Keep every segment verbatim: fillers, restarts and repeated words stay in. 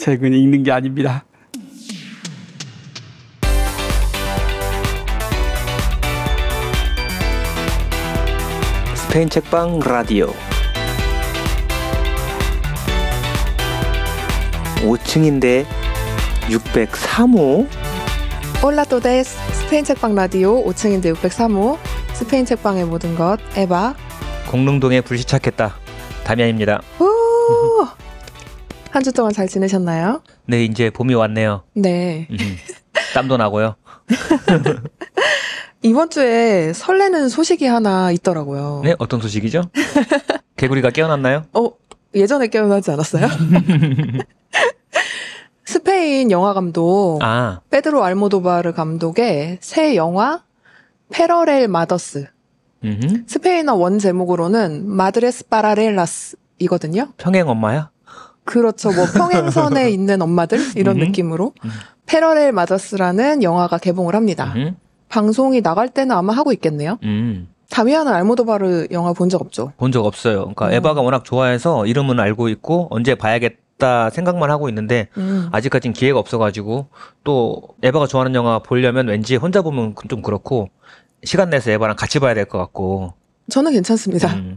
책은 읽는 게 아닙니다. 스페인 책방 라디오 오 층인데 육백삼 호. Hola todos. 스페인 책방 라디오 오 층인데 육백삼 호. 스페인 책방의 모든 것 에바. 공릉동에 불시착했다. 담양입니다. 한 주 동안 잘 지내셨나요? 네, 이제 봄이 왔네요. 네. 음, 땀도 나고요. 이번 주에 설레는 소식이 하나 있더라고요. 네, 어떤 소식이죠? 개구리가 깨어났나요? 어, 예전에 깨어나지 않았어요? 스페인 영화 감독 아. 페드로 알모도바르 감독의 새 영화 패러렐 마더스. 음흠. 스페인어 원 제목으로는 마드레스 파라렐라스 이거든요. 평행 엄마야? 그렇죠. 뭐 평행선에 있는 엄마들 이런 음흠. 느낌으로 음. 패러렐 마더스라는 영화가 개봉을 합니다. 음흠. 방송이 나갈 때는 아마 하고 있겠네요. 음. 다미안은 알모도바르 영화 본 적 없죠? 본 적 없어요. 그러니까 어. 에바가 워낙 좋아해서 이름은 알고 있고 언제 봐야겠다 생각만 하고 있는데 음. 아직까지는 기회가 없어가지고 또 에바가 좋아하는 영화 보려면 왠지 혼자 보면 좀 그렇고 시간 내서 에바랑 같이 봐야 될 것 같고. 저는 괜찮습니다. 음,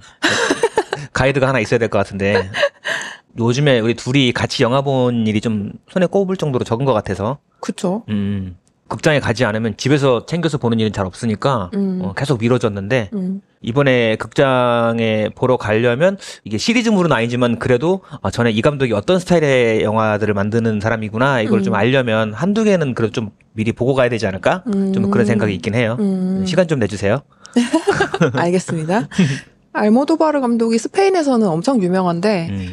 가이드가 하나 있어야 될 것 같은데 요즘에 우리 둘이 같이 영화 본 일이 좀 손에 꼽을 정도로 적은 것 같아서. 그쵸. 음, 극장에 가지 않으면 집에서 챙겨서 보는 일은 잘 없으니까 음. 어, 계속 미뤄졌는데 음. 이번에 극장에 보러 가려면 이게 시리즈물은 아니지만 그래도 아, 전에 이 감독이 어떤 스타일의 영화들을 만드는 사람이구나 이걸 음. 좀 알려면 한두 개는 그래도 좀 미리 보고 가야 되지 않을까? 음. 좀 그런 생각이 있긴 해요. 음. 시간 좀 내주세요. 알겠습니다. 알모도바르 감독이 스페인에서는 엄청 유명한데 음.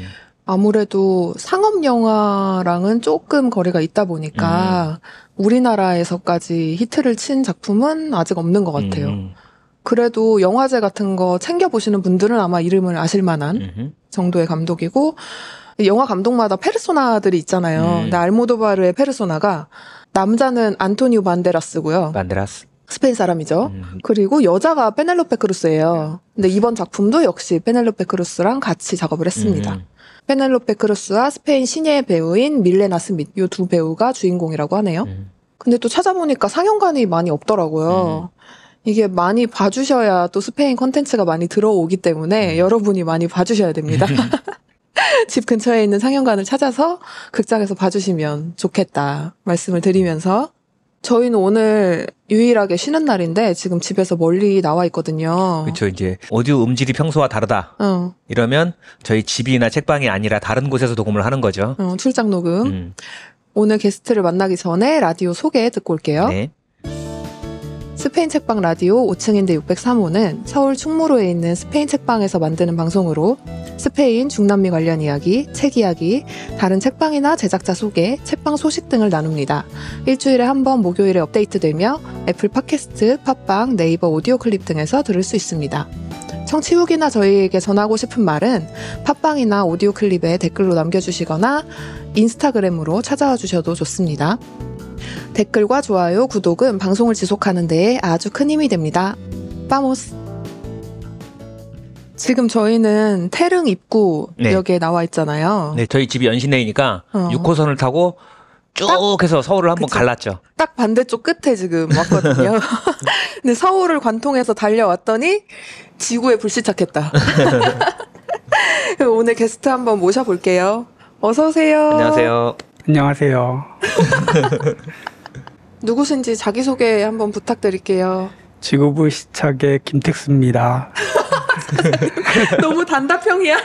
아무래도 상업 영화랑은 조금 거리가 있다 보니까 음. 우리나라에서까지 히트를 친 작품은 아직 없는 것 같아요. 음. 그래도 영화제 같은 거 챙겨보시는 분들은 아마 이름을 아실 만한 음흠. 정도의 감독이고 영화 감독마다 페르소나들이 있잖아요. 음. 근데 알모도바르의 페르소나가 남자는 안토니오 반데라스고요. 반데라스. 스페인 사람이죠. 음. 그리고 여자가 페넬로페 크루스예요. 근데 이번 작품도 역시 페넬로페 크루스랑 같이 작업을 했습니다. 음. 페넬로페 크루스와 스페인 신예 배우인 밀레나 스밋 이 두 배우가 주인공이라고 하네요. 음. 근데 또 찾아보니까 상영관이 많이 없더라고요. 음. 이게 많이 봐주셔야 또 스페인 콘텐츠가 많이 들어오기 때문에 음. 여러분이 많이 봐주셔야 됩니다. 집 근처에 있는 상영관을 찾아서 극장에서 봐주시면 좋겠다 말씀을 드리면서 저희는 오늘 유일하게 쉬는 날인데 지금 집에서 멀리 나와 있거든요. 그렇죠. 이제 오디오 음질이 평소와 다르다. 어. 이러면 저희 집이나 책방이 아니라 다른 곳에서 녹음을 하는 거죠. 어, 출장 녹음. 음. 오늘 게스트를 만나기 전에 라디오 소개 듣고 올게요. 네. 스페인 책방 라디오 오 층인데 육백삼 호는 서울 충무로에 있는 스페인 책방에서 만드는 방송으로 스페인, 중남미 관련 이야기, 책 이야기, 다른 책방이나 제작자 소개, 책방 소식 등을 나눕니다. 일주일에 한 번 목요일에 업데이트되며 애플 팟캐스트, 팟빵, 네이버 오디오 클립 등에서 들을 수 있습니다. 청취 후기나 저희에게 전하고 싶은 말은 팟빵이나 오디오 클립에 댓글로 남겨주시거나 인스타그램으로 찾아와 주셔도 좋습니다. 댓글과 좋아요, 구독은 방송을 지속하는 데에 아주 큰 힘이 됩니다. 파모스! 지금 저희는 태릉 입구역에 네. 나와 있잖아요. 네, 저희 집이 연신내이니까 어. 육 호선을 타고 쭉 딱, 해서 서울을 한번 갈랐죠. 딱 반대쪽 끝에 지금 왔거든요. 근데 서울을 관통해서 달려왔더니 지구에 불시착했다. 오늘 게스트 한번 모셔볼게요. 어서 오세요. 안녕하세요. 안녕하세요. 누구신지 자기소개 한번 부탁드릴게요. 지구불시착의 김택수입니다. 너무 단답형이야.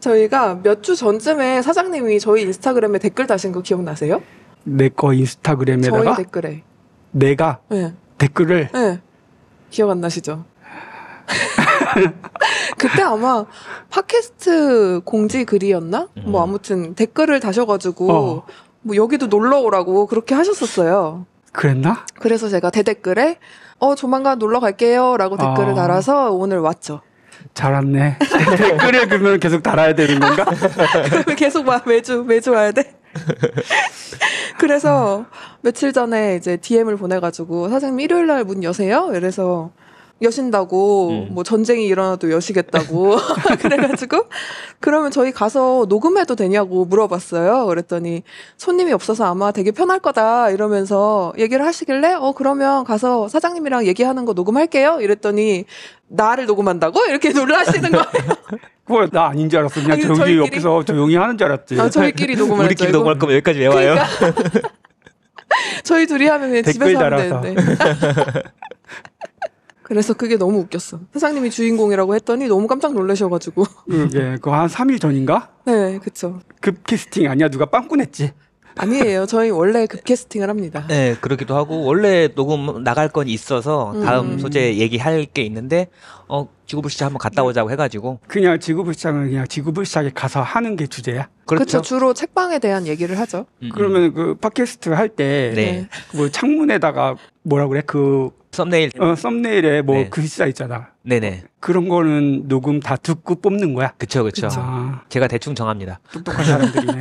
저희가 몇 주 전쯤에 사장님이 저희 인스타그램에 댓글 다신 거 기억나세요? 내 거 인스타그램에다가? 저희 댓글에. 내가? 네. 댓글을? 네. 기억 안 나시죠? 그때 아마 팟캐스트 공지 글이었나? 음. 뭐 아무튼 댓글을 다셔가지고 어. 뭐 여기도 놀러 오라고 그렇게 하셨었어요. 그랬나? 그래서 제가 대댓글에 어 조만간 놀러 갈게요 라고 댓글을 어. 달아서 오늘 왔죠. 잘 왔네. 댓글을 그러면 계속 달아야 되는 건가? 그러면 계속 막 매주 매주 와야 돼? 그래서 어. 며칠 전에 이제 디엠을 보내가지고 사장님 일요일날 문 여세요? 이래서 여신다고 음. 뭐 전쟁이 일어나도 여시겠다고 그래가지고 그러면 저희 가서 녹음해도 되냐고 물어봤어요. 그랬더니 손님이 없어서 아마 되게 편할 거다 이러면서 얘기를 하시길래 어 그러면 가서 사장님이랑 얘기하는 거 녹음할게요 이랬더니 나를 녹음한다고? 이렇게 놀라시는 거예요. 그걸 나 아닌 줄 알았어. 그냥 조용히 저희끼리... 옆에서 조용히 하는 줄 알았지. 아, 저희끼리 녹음을 우리끼리 녹음할 이거. 거면 여기까지 왜 와요? 그러니까 저희 둘이 하면 그냥 집에서 하면 되는데. 그래서 그게 너무 웃겼어. 사장님이 주인공이라고 했더니 너무 깜짝 놀라셔가지고. 응, 예, 그거 한 삼 일 전인가? 네, 그쵸. 급 캐스팅 아니야? 누가 빵꾸냈지? 아니에요. 저희 원래 급 캐스팅을 합니다. 네, 그렇기도 하고 원래 녹음 나갈 건 있어서 다음 음. 소재 얘기할 게 있는데 어 지구불시착 한번 갔다 오자고 해가지고. 그냥 지구불시착은 그냥 지구불시착에 가서 하는 게 주제야? 그렇죠. 그렇죠. 주로 책방에 대한 얘기를 하죠. 음. 그러면 그 팟캐스트 할 때 네. 뭐 창문에다가 뭐라 그래? 그 썸네일. 어, 썸네일에 뭐 네. 글자 있잖아. 네네. 그런 거는 녹음 다 듣고 뽑는 거야? 그쵸, 그쵸. 그쵸. 아. 제가 대충 정합니다. 똑똑한 사람들이네.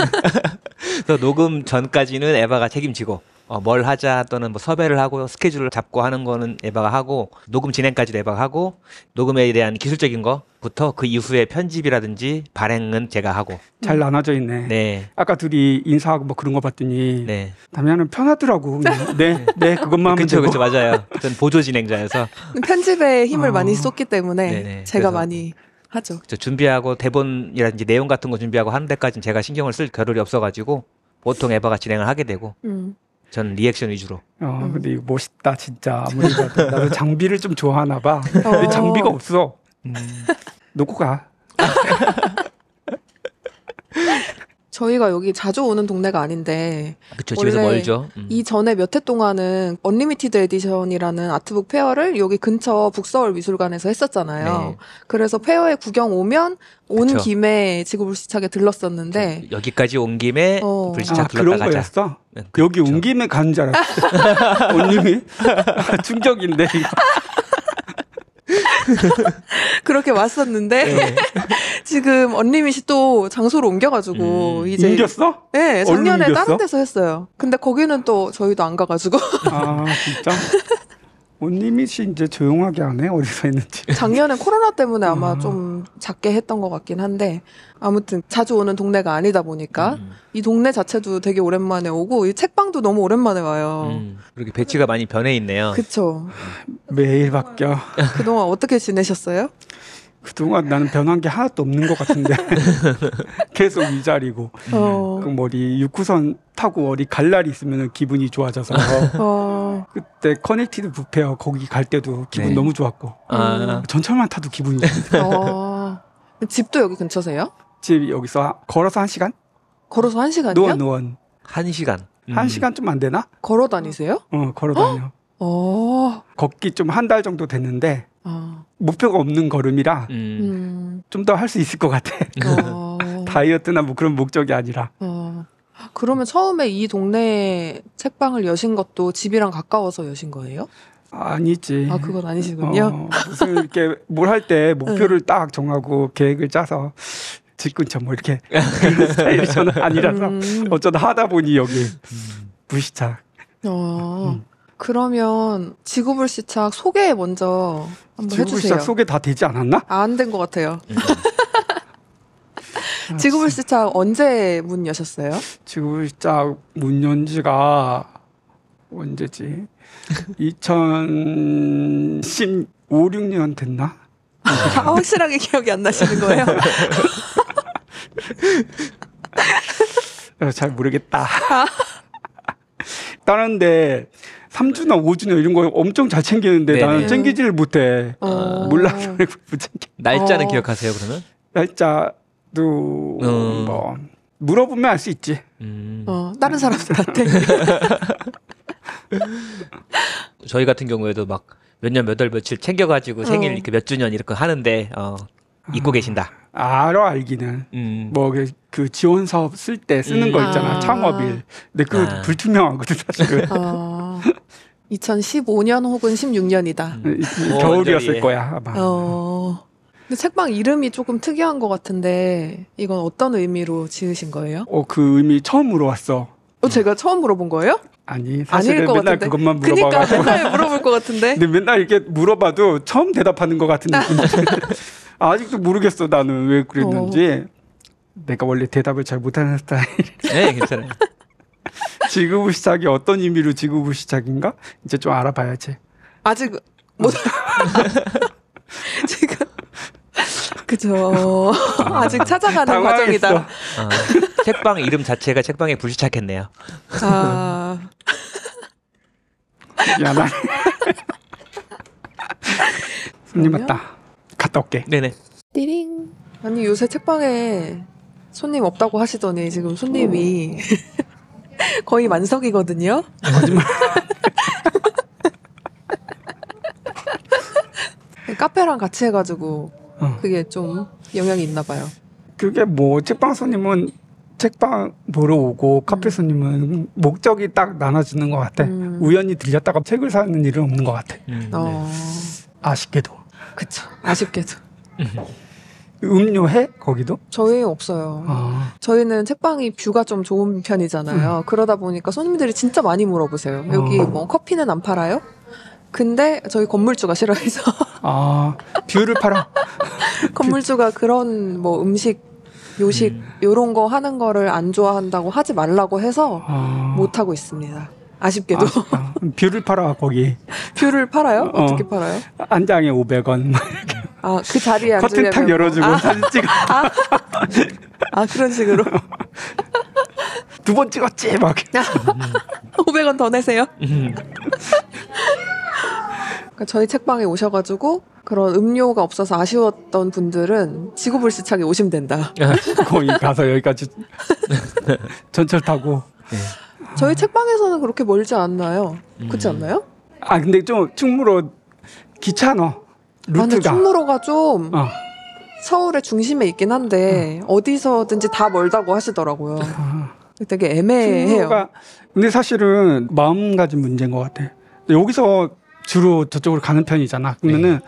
그래서 녹음 전까지는 에바가 책임지고, 어, 뭘 하자 또는 뭐 섭외를 하고 스케줄을 잡고 하는 거는 에바가 하고, 녹음 진행까지도 에바가 하고, 녹음에 대한 기술적인 거부터 그 이후에 편집이라든지 발행은 제가 하고. 잘 나눠져 있네. 네. 아까 둘이 인사하고 뭐 그런 거 봤더니, 네. 담임은 편하더라고. 네, 네, 그것만 하면 그쵸, 되고. 그쵸, 맞아요. 전 보조 진행자여서. 편집에 힘을 어. 많이 썼기 때문에 네네. 제가 많이 하죠. 그쵸, 준비하고 대본이라든지 내용 같은 거 준비하고 하는 데까지는 제가 신경을 쓸 겨를이 없어가지고 보통 에바가 진행을 하게 되고 음. 전 리액션 위주로. 아 어, 근데 이거 멋있다 진짜. 아무리 봐도 나도 장비를 좀 좋아하나 봐. 근데 장비가 없어. 음. 놓고 가. 저희가 여기 자주 오는 동네가 아닌데 그쵸, 집에서 멀죠. 음. 이전에 몇 해 동안은 언리미티드 에디션이라는 아트북 페어를 여기 근처 북서울 미술관에서 했었잖아요. 네. 그래서 페어에 구경 오면 온 그쵸. 김에 지구불시착에 들렀었는데 저, 여기까지 온 김에 어. 불시착 아, 들렀다 그런 가자. 거였어? 네, 그, 여기 그쵸. 온 김에 간 줄 알았어. 언님이? 충격인데 이거. 그렇게 왔었는데 네. 지금 언리밋이 또 장소를 옮겨가지고 음. 이제 옮겼어? 네, 작년에 옮겼어? 다른 데서 했어요. 근데 거기는 또 저희도 안 가가지고. 아 진짜? 언리밋이 이제 조용하게 안 해? 어디서 했는지. 작년에 코로나 때문에 아마 아. 좀 작게 했던 것 같긴 한데 아무튼 자주 오는 동네가 아니다 보니까 음. 이 동네 자체도 되게 오랜만에 오고 이 책방도 너무 오랜만에 와요. 음. 그렇게 배치가 많이 변해 있네요. 그렇죠. 매일 바뀌어. 그동안 어떻게 지내셨어요? 그동안 나는 변한 게 하나도 없는 것 같은데 계속 이 자리고 어. 그 머리 육 호선 타고 어디 갈 날이 있으면 기분이 좋아져서 어. 그때 커넥티드 부페어 거기 갈 때도 기분 네. 너무 좋았고 아. 전철만 타도 기분이 좋았어요. 어. 집도 여기 근처세요? 집 여기서 걸어서 한 시간? 걸어서 한 시간이요? 노원 노원 한 시간 음. 한 시간 좀 안 되나? 걸어 다니세요? 어 걸어 다녀. 어. 걷기 좀 한 달 정도 됐는데 어. 목표가 없는 걸음이라 음. 좀 더 할 수 있을 것 같아. 어. 다이어트나 뭐 그런 목적이 아니라. 어. 그러면 처음에 이 동네 책방을 여신 것도 집이랑 가까워서 여신 거예요? 아니지. 아 그건 아니시군요. 어, 무슨 이렇게 뭘 할 때 목표를 네. 딱 정하고 계획을 짜서 집 근처 뭐 이렇게 그런 스타일이 저는 아니라서 음. 어쩌다 하다 보니 여기 음. 불시착. 어. 음. 그러면 지구불시착 소개 먼저 한번 지구불시착 해주세요. 지구불시착 소개 다 되지 않았나? 안 된 것 같아요. 지구불시착 언제 문 여셨어요? 지구불시착 문 연 지가 언제지? 이천십오, 십육 년 됐나? 아, 확실하게 기억이 안 나시는 거예요? 잘 모르겠다. 다른데 삼 주나 오 주나 이런 거 엄청 잘 챙기는데 네네. 나는 챙기지를 못해. 어... 몰라서 못 챙겨. 날짜는 어... 기억하세요 그러면? 날짜도 어... 뭐 물어보면 알 수 있지. 음... 어, 다른 사람들한테. 저희 같은 경우에도 막 몇 년 몇 월 며칠 챙겨가지고 생일 어... 이렇게 몇 주년 이렇게 하는데 어, 잊고 아... 계신다. 알아 알기는 음. 뭐 그 지원 사업 쓸 때 쓰는 음. 거 있잖아. 아. 창업일. 근데 그거 아. 불투명하거든 사실은. 어. 이천십오 년 혹은 십육 년이다. 음. 어, 겨울이었을 완전히. 거야 아마. 어. 근데 책방 이름이 조금 특이한 것 같은데 이건 어떤 의미로 지으신 거예요? 어, 그 의미 처음 물어봤어. 어, 제가 처음 물어본 거예요? 아니, 사실은 맨날 같은데. 그것만 물어봐가지고. 그러니까 맨날 물어볼 것 같은데. 근데 맨날 이렇게 물어봐도 처음 대답하는 것 같은 느낌. 아직도 모르겠어, 나는 왜 그랬는지. 어. 내가 원래 대답을 잘 못하는 스타일. 네, 괜찮아요. 지구불시착이 어떤 의미로 지구불시착인가? 이제 좀 알아봐야지. 아직 못. 지금 그죠. 아직 찾아가는 당황했어. 과정이다. 어, 책방 이름 자체가 책방에 불시착했네요. 아. 야, 나. 손님 왔다. 갔다 올게. 네네. 띠링. 아니 요새 책방에 손님 없다고 하시더니 지금 손님이 거의 만석이거든요. 거짓말. 카페랑 같이 해가지고 어. 그게 좀 영향이 있나 봐요. 그게 뭐 책방 손님은 책방 보러 오고 카페 손님은 목적이 딱 나눠지는 것 같아. 음. 우연히 들렸다가 책을 사는 일은 없는 것 같아. 음. 어. 아쉽게도. 그쵸. 아쉽게도. 음료해? 거기도? 저희 없어요. 아. 저희는 책방이 뷰가 좀 좋은 편이잖아요. 음. 그러다 보니까 손님들이 진짜 많이 물어보세요. 어. 여기 뭐 커피는 안 팔아요? 근데 저희 건물주가 싫어해서. 아, 뷰를 팔아. 건물주가 그런 뭐 음식, 요식 음. 요런 거 하는 거를 안 좋아한다고 하지 말라고 해서 아. 못 하고 있습니다. 아쉽게도. 아, 뷰를 팔아 거기. 뷰를 팔아요? 어. 어떻게 팔아요? 한 장에 오백 원. 아, 그 자리에 앉으려면 커튼 탁 열어주고 아. 사진 찍어. 아. 아, 그런 식으로. 두 번 찍었지 막. 오백 원 더 내세요. 저희 책방에 오셔가지고 그런 음료가 없어서 아쉬웠던 분들은 지구불시착에 오시면 된다. 거기 가서 여기까지 전철 타고. 네. 저희 책방에서는 그렇게 멀지 않나요? 음. 그렇지 않나요? 아 근데 좀 충무로 귀찮아. 루트가. 아, 근데 충무로가 좀 어. 서울의 중심에 있긴 한데 어. 어디서든지 다 멀다고 하시더라고요. 되게 애매해요. 충무로가. 근데 사실은 마음가짐 문제인 것 같아. 여기서 주로 저쪽으로 가는 편이잖아. 그러면은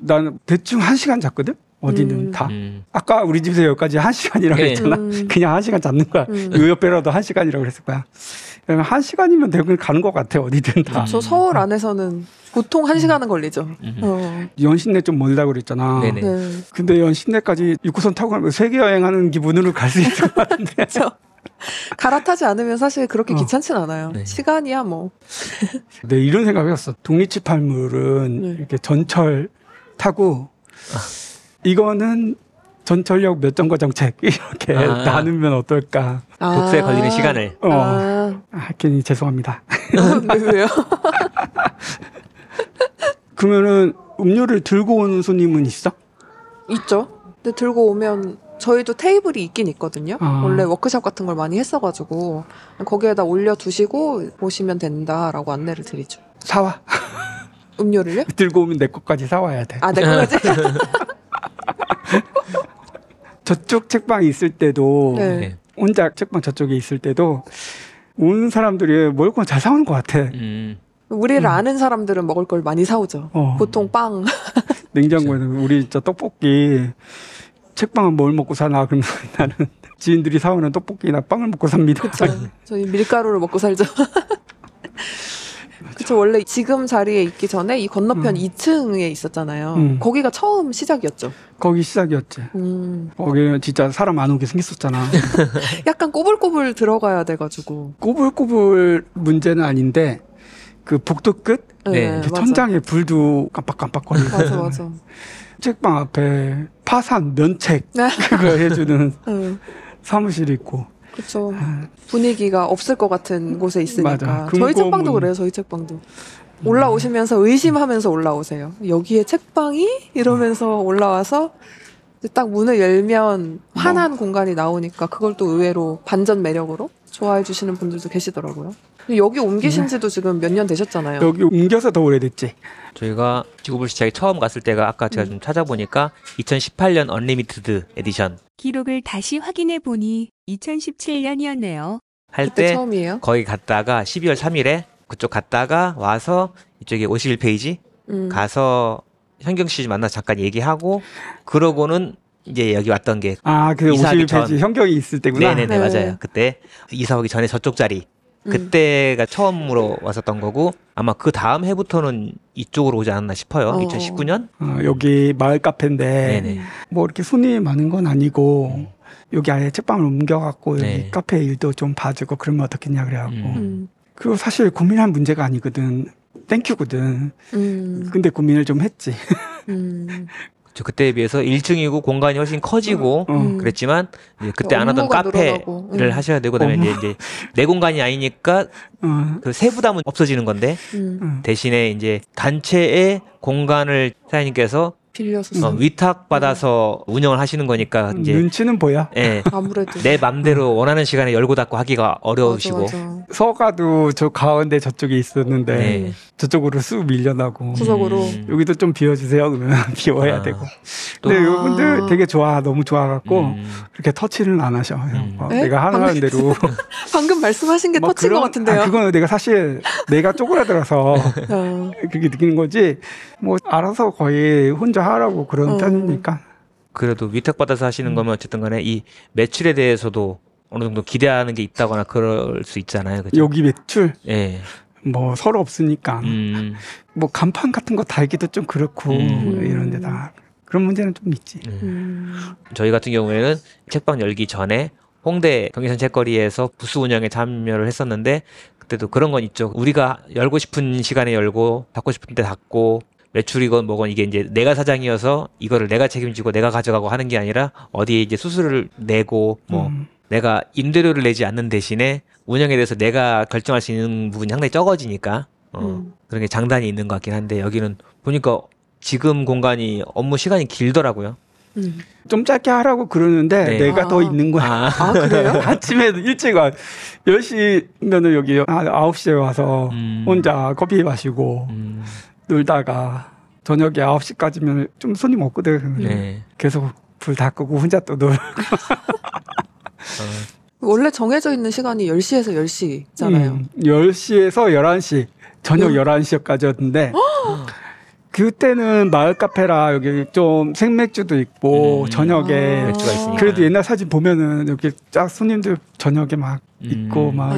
나는 네. 대충 한 시간 잤거든. 어디는 음. 다. 음. 아까 우리 집에서 여기까지 한 시간이라고 네. 했잖아. 음. 그냥 한 시간 잤는 거야. 음. 요 옆에라도 한 시간이라고 했을 거야. 그러면 한 시간이면 되고 가는 것 같아. 어디든 다. 저 서울 안에서는 보통 한 시간은 걸리죠. 음. 어. 연신내 좀 멀다고 그랬잖아. 네네. 네. 근데 연신내까지 육호선 타고 가면 세계 여행하는 기분으로 갈 수 있을 것 같은데. 그렇죠. 갈아타지 않으면 사실 그렇게 어. 귀찮진 않아요. 네. 시간이야 뭐. 네, 이런 생각이었어. 동이치팔물은 네. 이렇게 전철 타고 아. 이거는 전철역 몇 정거 정책 이렇게 아. 나누면 어떨까. 아. 독서에 걸리는 시간을. 어. 아. 아, 괜히 죄송합니다. 왜요? 그러면은 음료를 들고 오는 손님은 있어? 있죠. 근데 들고 오면 저희도 테이블이 있긴 있거든요. 아. 원래 워크숍 같은 걸 많이 했어가지고 거기에다 올려두시고 보시면 된다라고 안내를 드리죠. 사와. 음료를요? 들고 오면 내 것까지 사와야 돼. 아, 내 것까지? 저쪽 책방이 있을 때도 네. 혼자 책방 저쪽에 있을 때도 온 사람들이 먹을 건 잘 사오는 것 같아. 음. 우리를 음. 아는 사람들은 먹을 걸 많이 사오죠. 어. 보통 빵. 냉장고에는 우리 진짜 떡볶이 책방은 뭘 먹고 사나? 그러면 나는 지인들이 사오는 떡볶이나 빵을 먹고 삽니다. 그렇죠. 저희 밀가루를 먹고 살죠. 그렇죠. 원래 지금 자리에 있기 전에 이 건너편 음. 이 층에 있었잖아요. 음. 거기가 처음 시작이었죠. 거기 시작이었지. 음. 거기는 진짜 사람 안 오게 생겼었잖아. 약간 꼬불꼬불 들어가야 돼가지고. 꼬불꼬불 문제는 아닌데 그 복도 끝? 네. 네 천장에 불도 깜빡깜빡거리고. 맞아 맞아. 책방 앞에 파산 면책 그거 해주는 응. 사무실이 있고. 그렇죠. 분위기가 없을 것 같은 곳에 있으니까. 맞아. 저희 책방도 그래요. 저희 책방도 올라오시면서 의심하면서 올라오세요. 여기에 책방이? 이러면서 올라와서 딱 문을 열면 환한 뭐. 공간이 나오니까 그걸 또 의외로 반전 매력으로 좋아해 주시는 분들도 계시더라고요. 여기 옮기신 지도 지금 몇 년 되셨잖아요. 여기 옮겨서 더 오래됐지. 저희가 지구불시착이 처음 갔을 때가 아까 제가 음. 좀 찾아보니까 이천십팔 년 언리미티드 에디션 기록을 다시 확인해 보니 이천십칠 년이었네요. 할 때 처음이에요? 거기 갔다가 십이월 삼일에 그쪽 갔다가 와서 이쪽에 오십일 페이지 음. 가서 현경 씨 만나서 잠깐 얘기하고 그러고는 이제 여기 왔던 게 아, 그 오십일 페이지 전. 현경이 있을 때구나. 네네네 네. 맞아요. 그때 이사 오기 전에 저쪽 자리 그때가 음. 처음으로 왔었던 거고 아마 그 다음 해부터는 이쪽으로 오지 않았나 싶어요. 어. 이천십구 년 어, 여기 마을 카페인데 네네. 뭐 이렇게 손님이 많은 건 아니고 음. 여기 아예 책방을 옮겨갖고 네. 여기 카페 일도 좀 봐주고 그러면 어떻겠냐 그래갖고 음. 그리고 사실 고민한 문제가 아니거든. 땡큐거든. 음. 근데 고민을 좀 했지. 음. 저 그때에 비해서 일 층이고 공간이 훨씬 커지고 음. 그랬지만 이제 그때 안 하던 카페를 음. 하셔야 되고 그다음에 이제, 이제 내 공간이 아니니까 음. 그 세부담은 없어지는 건데 음. 대신에 이제 단체의 공간을 사장님께서 빌려서 어, 위탁 받아서 음. 운영을 하시는 거니까 이제 눈치는 보여. 예, 아무래도 내 맘대로 음. 원하는 시간에 열고 닫고 하기가 어려우시고 맞아, 맞아. 서가도 저 가운데 저쪽에 있었는데 네. 저쪽으로 쑥 밀려나고 구석으로 음. 여기도 좀 비워주세요 그러면 비워야 아. 되고. 근데 아. 이분들 되게 좋아, 너무 좋아갖고 음. 그렇게 터치를 안 하셔. 음. 어, 내가 하는 방금, 대로 방금 말씀하신 게 터치인 그런, 것 같은데요. 아, 그건 내가 사실 내가 쪼그라들어서 어. 그렇게 느끼는 거지. 뭐 알아서 거의 혼자 하라고 그런 어. 편이니까. 그래도 위탁받아서 하시는 음. 거면 어쨌든 간에 이 매출에 대해서도 어느 정도 기대하는 게 있다거나 그럴 수 있잖아요. 그죠? 여기 매출? 예. 뭐 서로 없으니까. 음. 뭐 간판 같은 거 달기도 좀 그렇고 음. 이런 데다. 그런 문제는 좀 있지. 음. 저희 같은 경우에는 책방 열기 전에 홍대 경의선 책거리에서 부스 운영에 참여를 했었는데 그때도 그런 건 있죠. 우리가 열고 싶은 시간에 열고 닫고 싶은 데 닫고 매출이건 뭐건 이게 이제 내가 사장이어서 이거를 내가 책임지고 내가 가져가고 하는 게 아니라 어디에 이제 수수료를 내고 뭐 음. 내가 임대료를 내지 않는 대신에 운영에 대해서 내가 결정할 수 있는 부분이 상당히 적어지니까 어 음. 그런 게 장단이 있는 것 같긴 한데 여기는 보니까 지금 공간이 업무 시간이 길더라고요. 음. 좀 짧게 하라고 그러는데 네. 내가 아. 더 있는 거야. 아, 아 그래요? 아침에 일찍 와. 열 시면은 여기 한 아홉 시에 와서 음. 혼자 커피 마시고 음. 놀다가 저녁에 아홉 시까지면 좀 손님 없거든. 네. 계속 불 다 끄고 혼자 또 놀고. 어. 원래 정해져 있는 시간이 열 시에서 열 시잖아요. 음, 열 시에서 열한 시. 저녁 음. 열한 시까지였는데 그때는 마을 카페라 여기 좀 생맥주도 있고 음. 저녁에 아. 맥주가 있으니까. 그래도 옛날 사진 보면은 여기 쫙 손님들 저녁에 막 음. 있고 막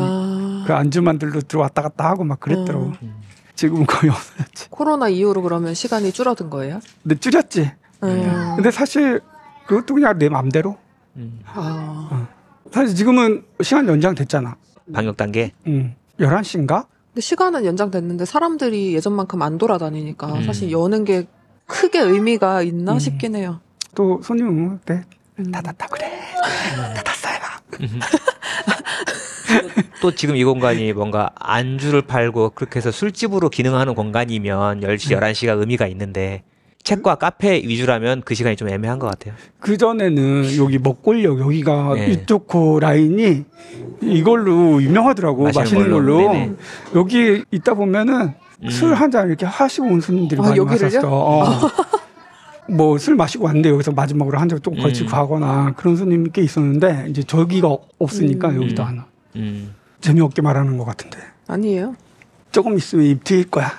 그 아. 안주만들로 들어왔다 갔다 하고 막 그랬더라고. 음. 지금은 거의 없었지. 코로나 이후로 그러면 시간이 줄어든 거예요? 근데 줄였지. 음. 근데 사실 그것도 그냥 내 마음대로. 음. 아. 사실 지금은 시간 연장됐잖아. 방역 단계? 응. 열한 시인가? 근데 시간은 연장됐는데 사람들이 예전만큼 안 돌아다니니까 음. 사실 여는 게 크게 의미가 있나 음. 싶긴 해요. 또 손님 오면 네. 음. 닫았다 그래. 음. 닫았어 해봐. 또 지금 이 공간이 뭔가 안주를 팔고 그렇게 해서 술집으로 기능하는 공간이면 열 시, 열한 시가 의미가 있는데 책과 카페 위주라면 그 시간이 좀 애매한 것 같아요. 그전에는 여기 먹골역 여기가 네. 이쪽 코 라인이 이걸로 유명하더라고. 마시는, 마시는 걸로. 걸로. 여기 있다 보면은 음. 술 한 잔 이렇게 하시고 온 손님들이 아, 많이 왔었어. 어. 뭐 술 마시고 왔는데 여기서 마지막으로 한 잔 또 걸치고 가거나 음. 그런 손님이 꽤 있었는데 이제 저기가 없으니까 음. 여기도 하나. 음. 재미없게 말하는 것 같은데. 아니에요. 조금 있으면 입 트일 거야.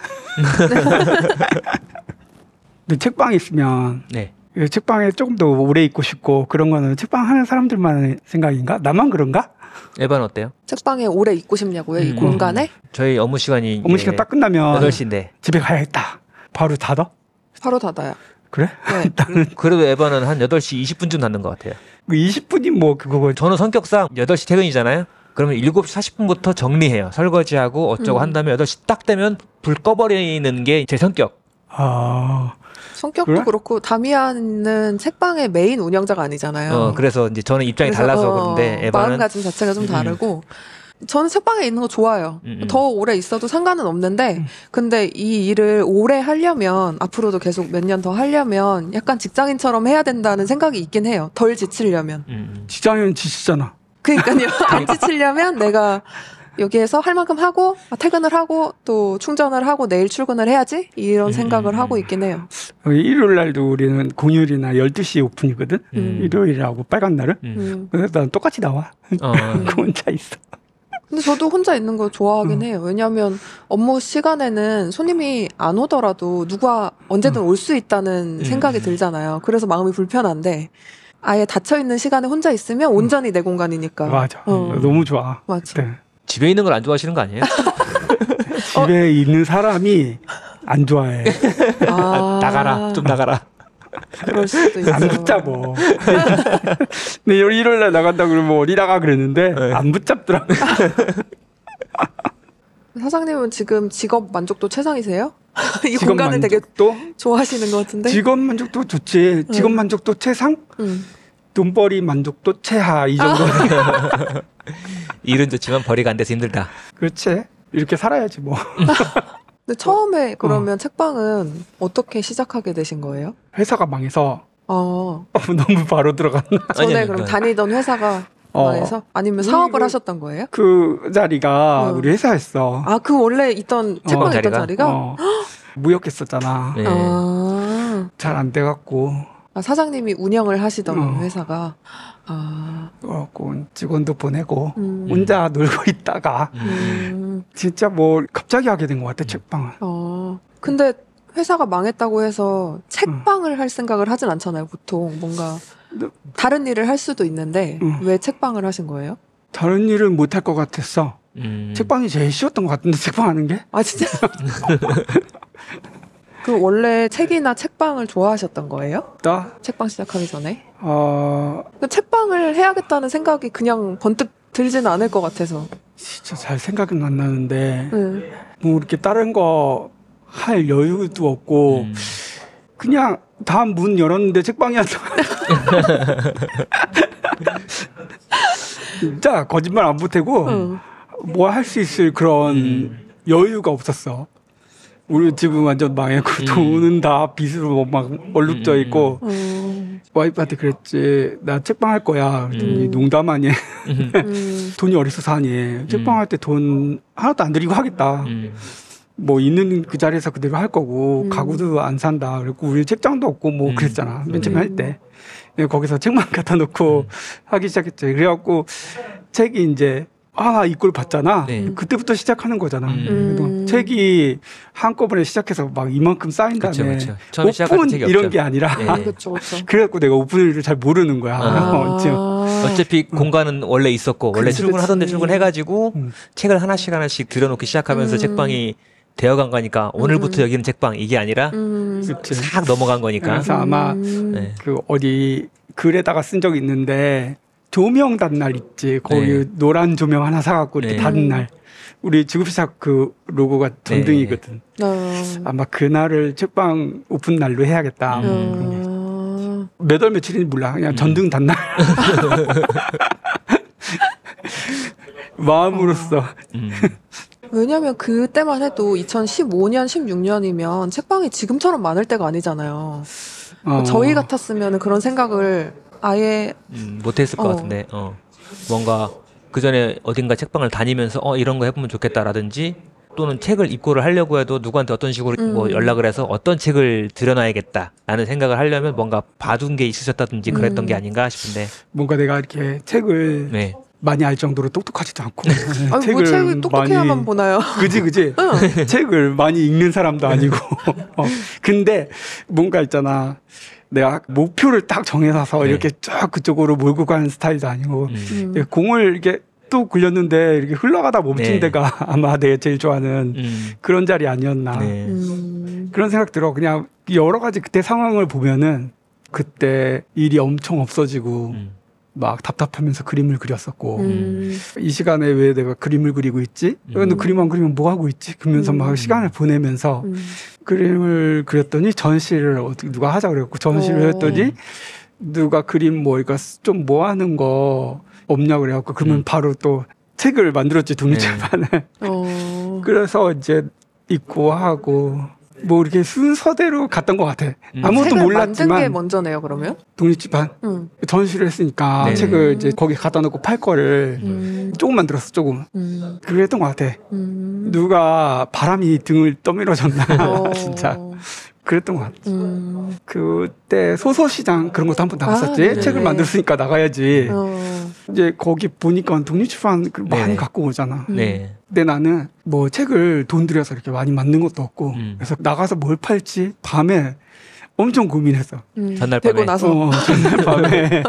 근데 책방이 있으면 네. 책방에 조금 더 오래 있고 싶고 그런 거는 책방 하는 사람들만의 생각인가? 나만 그런가? 에반 어때요? 책방에 오래 있고 싶냐고요? 음. 이 공간에? 저희 업무 시간이 업무 시간 딱 끝나면 여덟 시인데 집에 가야겠다. 바로 닫아? 바로 닫아요. 그래? 네. 나는 그래도 에반은 한 여덟 시 이십 분쯤 닫는 것 같아요. 그 이십 분이 뭐 그거 저는 성격상 여덟 시 퇴근이잖아요. 그러면 일곱 시 사십 분부터 정리해요. 설거지하고 어쩌고 음. 한 다음에 여덟 시 딱 되면 불 꺼버리는 게 제 성격. 아... 성격도 그래? 그렇고 다미안은 책방의 메인 운영자가 아니잖아요. 어, 그래서 이제 저는 입장이 달라서 어, 그런데 에바는 마음가짐 자체가 좀 다르고 음. 저는 책방에 있는 거 좋아요. 음, 음. 더 오래 있어도 상관은 없는데 음. 근데 이 일을 오래 하려면 앞으로도 계속 몇 년 더 하려면 약간 직장인처럼 해야 된다는 생각이 있긴 해요. 덜 지치려면. 음. 직장인은 지치잖아. 그러니까요. 안 지치려면 내가 여기에서 할 만큼 하고 퇴근을 하고 또 충전을 하고 내일 출근을 해야지 이런 생각을 음. 하고 있긴 해요. 일요일 날도 우리는 공휴일이나 열두 시 오픈이거든. 음. 일요일하고 빨간 날은. 음. 그래서 난 똑같이 나와. 어. 혼자 있어. 근데 저도 혼자 있는 거 좋아하긴 음. 해요. 왜냐하면 업무 시간에는 손님이 안 오더라도 누가 언제든 음. 올 수 있다는 음. 생각이 들잖아요. 그래서 마음이 불편한데 아예 닫혀있는 시간에 혼자 있으면 온전히 음. 내 공간이니까. 맞아. 어. 너무 좋아. 맞아. 그때. 집에 있는 걸 안 좋아하시는 거 아니에요? 집에 어? 있는 사람이 안 좋아해. 아... 아, 나가라. 좀 나가라. 그럴 수도 있어. 안 붙잡어. 근데 일요일 날 나간다 그러면 어디 나가 그랬는데 네. 안 붙잡더라고. 사장님은 지금 직업 만족도 최상이세요? 이 공간을 되게 좋아하시는 것 같은데. 직업 만족도 좋지. 직업 응. 만족도 최상? 응. 돈벌이 만족도 최하 이 정도. 아. 일은 좋지만 벌이가 안 돼서 힘들다. 그렇지. 이렇게 살아야지 뭐. 근데 처음에 그러면 어. 책방은 어떻게 시작하게 되신 거예요? 회사가 망해서. 어. 너무 바로 들어갔나? 전에 아니, 아니, 그럼 아니. 다니던 회사가 어. 망해서? 아니면 사업을 그, 하셨던 거예요? 그 자리가 어. 우리 회사였어. 아, 그 원래 있던 책방에 어, 있던 자리가? 자리가? 어. 무역했었잖아. 네. 아. 잘 안 돼갖고. 아, 사장님이 운영을 하시던 어. 회사가. 아. 그래갖고 직원도 보내고 음. 혼자 놀고 있다가. 음. 진짜 뭐 갑자기 하게 된 것 같아. 음. 책방을. 어, 근데 회사가 망했다고 해서 책방을 음. 할 생각을 하진 않잖아요. 보통 뭔가 다른 일을 할 수도 있는데 음. 왜 책방을 하신 거예요? 다른 일을 못 할 것 같았어. 음. 책방이 제일 쉬웠던 것 같은데 책방 하는 게? 아 진짜? 그 원래 책이나 책방을 좋아하셨던 거예요? 나? 책방 시작하기 전에? 어... 그 책방을 해야겠다는 생각이 그냥 번뜩 들지는 않을 것 같아서. 진짜 잘 생각은 안 나는데 음. 뭐 이렇게 다른 거 할 여유도 없고 음. 그냥 다 문 열었는데 책방이 안 나와. 진짜 거짓말 안 보태고 음. 뭐 할 수 있을 그런 음. 여유가 없었어. 우리 집은 완전 망했고 음. 돈은 다 빚으로 막 얼룩져 있고 음. 와이프한테 그랬지. 나 책방 할 거야. 음. 농담하니 음. 돈이 어디서 사니. 음. 책방 할 때 돈 하나도 안 드리고 하겠다. 음. 뭐 있는 그 자리에서 그대로 할 거고 음. 가구도 안 산다. 그리고 우리 책장도 없고 뭐 그랬잖아. 맨 처음에 할 때. 거기서 책만 갖다 놓고 음. 하기 시작했지. 그래갖고 책이 이제 아, 이 꼴 봤잖아. 네. 그때부터 시작하는 거잖아. 음. 책이 한꺼번에 시작해서 막 이만큼 쌓인 그쵸, 다음에 그쵸. 처음에 오픈 이런 없죠. 게 아니라 네. 그쵸, 그쵸. 그래갖고 내가 오픈을 잘 모르는 거야. 아. 어차피 음. 공간은 원래 있었고 그치, 원래 출근하던 데 출근해가지고 음. 책을 하나씩 하나씩 들여놓기 시작하면서 음. 책방이 되어간 거니까 오늘부터 음. 여기는 책방 이게 아니라 음. 싹 넘어간 거니까. 그래서 아마 음. 네. 그 어디 글에다가 쓴 적이 있는데 조명 단 날 있지. 거기 네. 노란 조명 하나 사갖고 이렇게 네. 단 날. 우리 지구불시착 그 로고가 전등이거든. 네. 어. 아마 그날을 책방 오픈 날로 해야겠다. 음. 음. 몇월 며칠인지 몰라. 그냥 음. 전등 단 날. 마음으로써. 음. 왜냐면 그때만 해도 이천십오 년, 십육 년이면 책방이 지금처럼 많을 때가 아니잖아요. 어. 저희 같았으면 그런 생각을 아예 음, 못했을 어. 것 같은데 어. 뭔가 그 전에 어딘가 책방을 다니면서 어 이런 거 해보면 좋겠다라든지 또는 책을 입고를 하려고 해도 누구한테 어떤 식으로 음. 뭐 연락을 해서 어떤 책을 들여놔야겠다라는 생각을 하려면 뭔가 봐둔 게 있으셨다든지 그랬던 음. 게 아닌가 싶은데 뭔가 내가 이렇게 책을 네. 많이 알 정도로 똑똑하지도 않고 아니, 책을, 뭐 책을 똑똑해야만 많이... 보나요? 그지 그지 응. 책을 많이 읽는 사람도 아니고 어. 근데 뭔가 있잖아 내가 목표를 딱 정해서 네. 이렇게 쫙 그쪽으로 몰고 가는 스타일도 아니고 음. 공을 이렇게 또 굴렸는데 이렇게 흘러가다 멈춘 네. 데가 아마 내가 제일 좋아하는 음. 그런 자리 아니었나 네. 음. 그런 생각 들어. 그냥 여러 가지 그때 상황을 보면은 그때 일이 엄청 없어지고 음. 막 답답하면서 그림을 그렸었고 음. 이 시간에 왜 내가 그림을 그리고 있지? 음. 그림만 그리면 뭐 하고 있지? 그러면서 음. 막 시간을 보내면서 음. 그림을 그렸더니 전시를 어떻게 누가 하자 그랬고 전시를 오. 했더니 누가 그림 뭐 그러니까 좀 뭐 하는 거 없냐 그래갖고 그러면 음. 바로 또 책을 만들었지 독립출판을. 네. 그래서 이제 읽고 하고. 뭐 이렇게 순서대로 갔던 것 같아. 음. 아무것도 책을 몰랐지만 만든 게 먼저네요. 그러면 독립출판 음. 전시를 했으니까 네네. 책을 이제 거기 갖다 놓고 팔 거를 음. 조금 만들었어. 조금 음. 그랬던 것 같아. 음. 누가 바람이 등을 떠밀어줬나. 진짜 그랬던 것 같아. 음. 그때 소설시장 그런 것도 한번 나갔었지. 아, 책을 만들었으니까 나가야지. 어. 이제 거기 보니까 독립출판 많이 갖고 오잖아. 네. 근데 나는 뭐 책을 돈 들여서 이렇게 많이 만든 것도 없고 음. 그래서 나가서 뭘 팔지 밤에 엄청 고민했어. 음. 전날 밤에. 되고 나서. 어, 전날 밤에.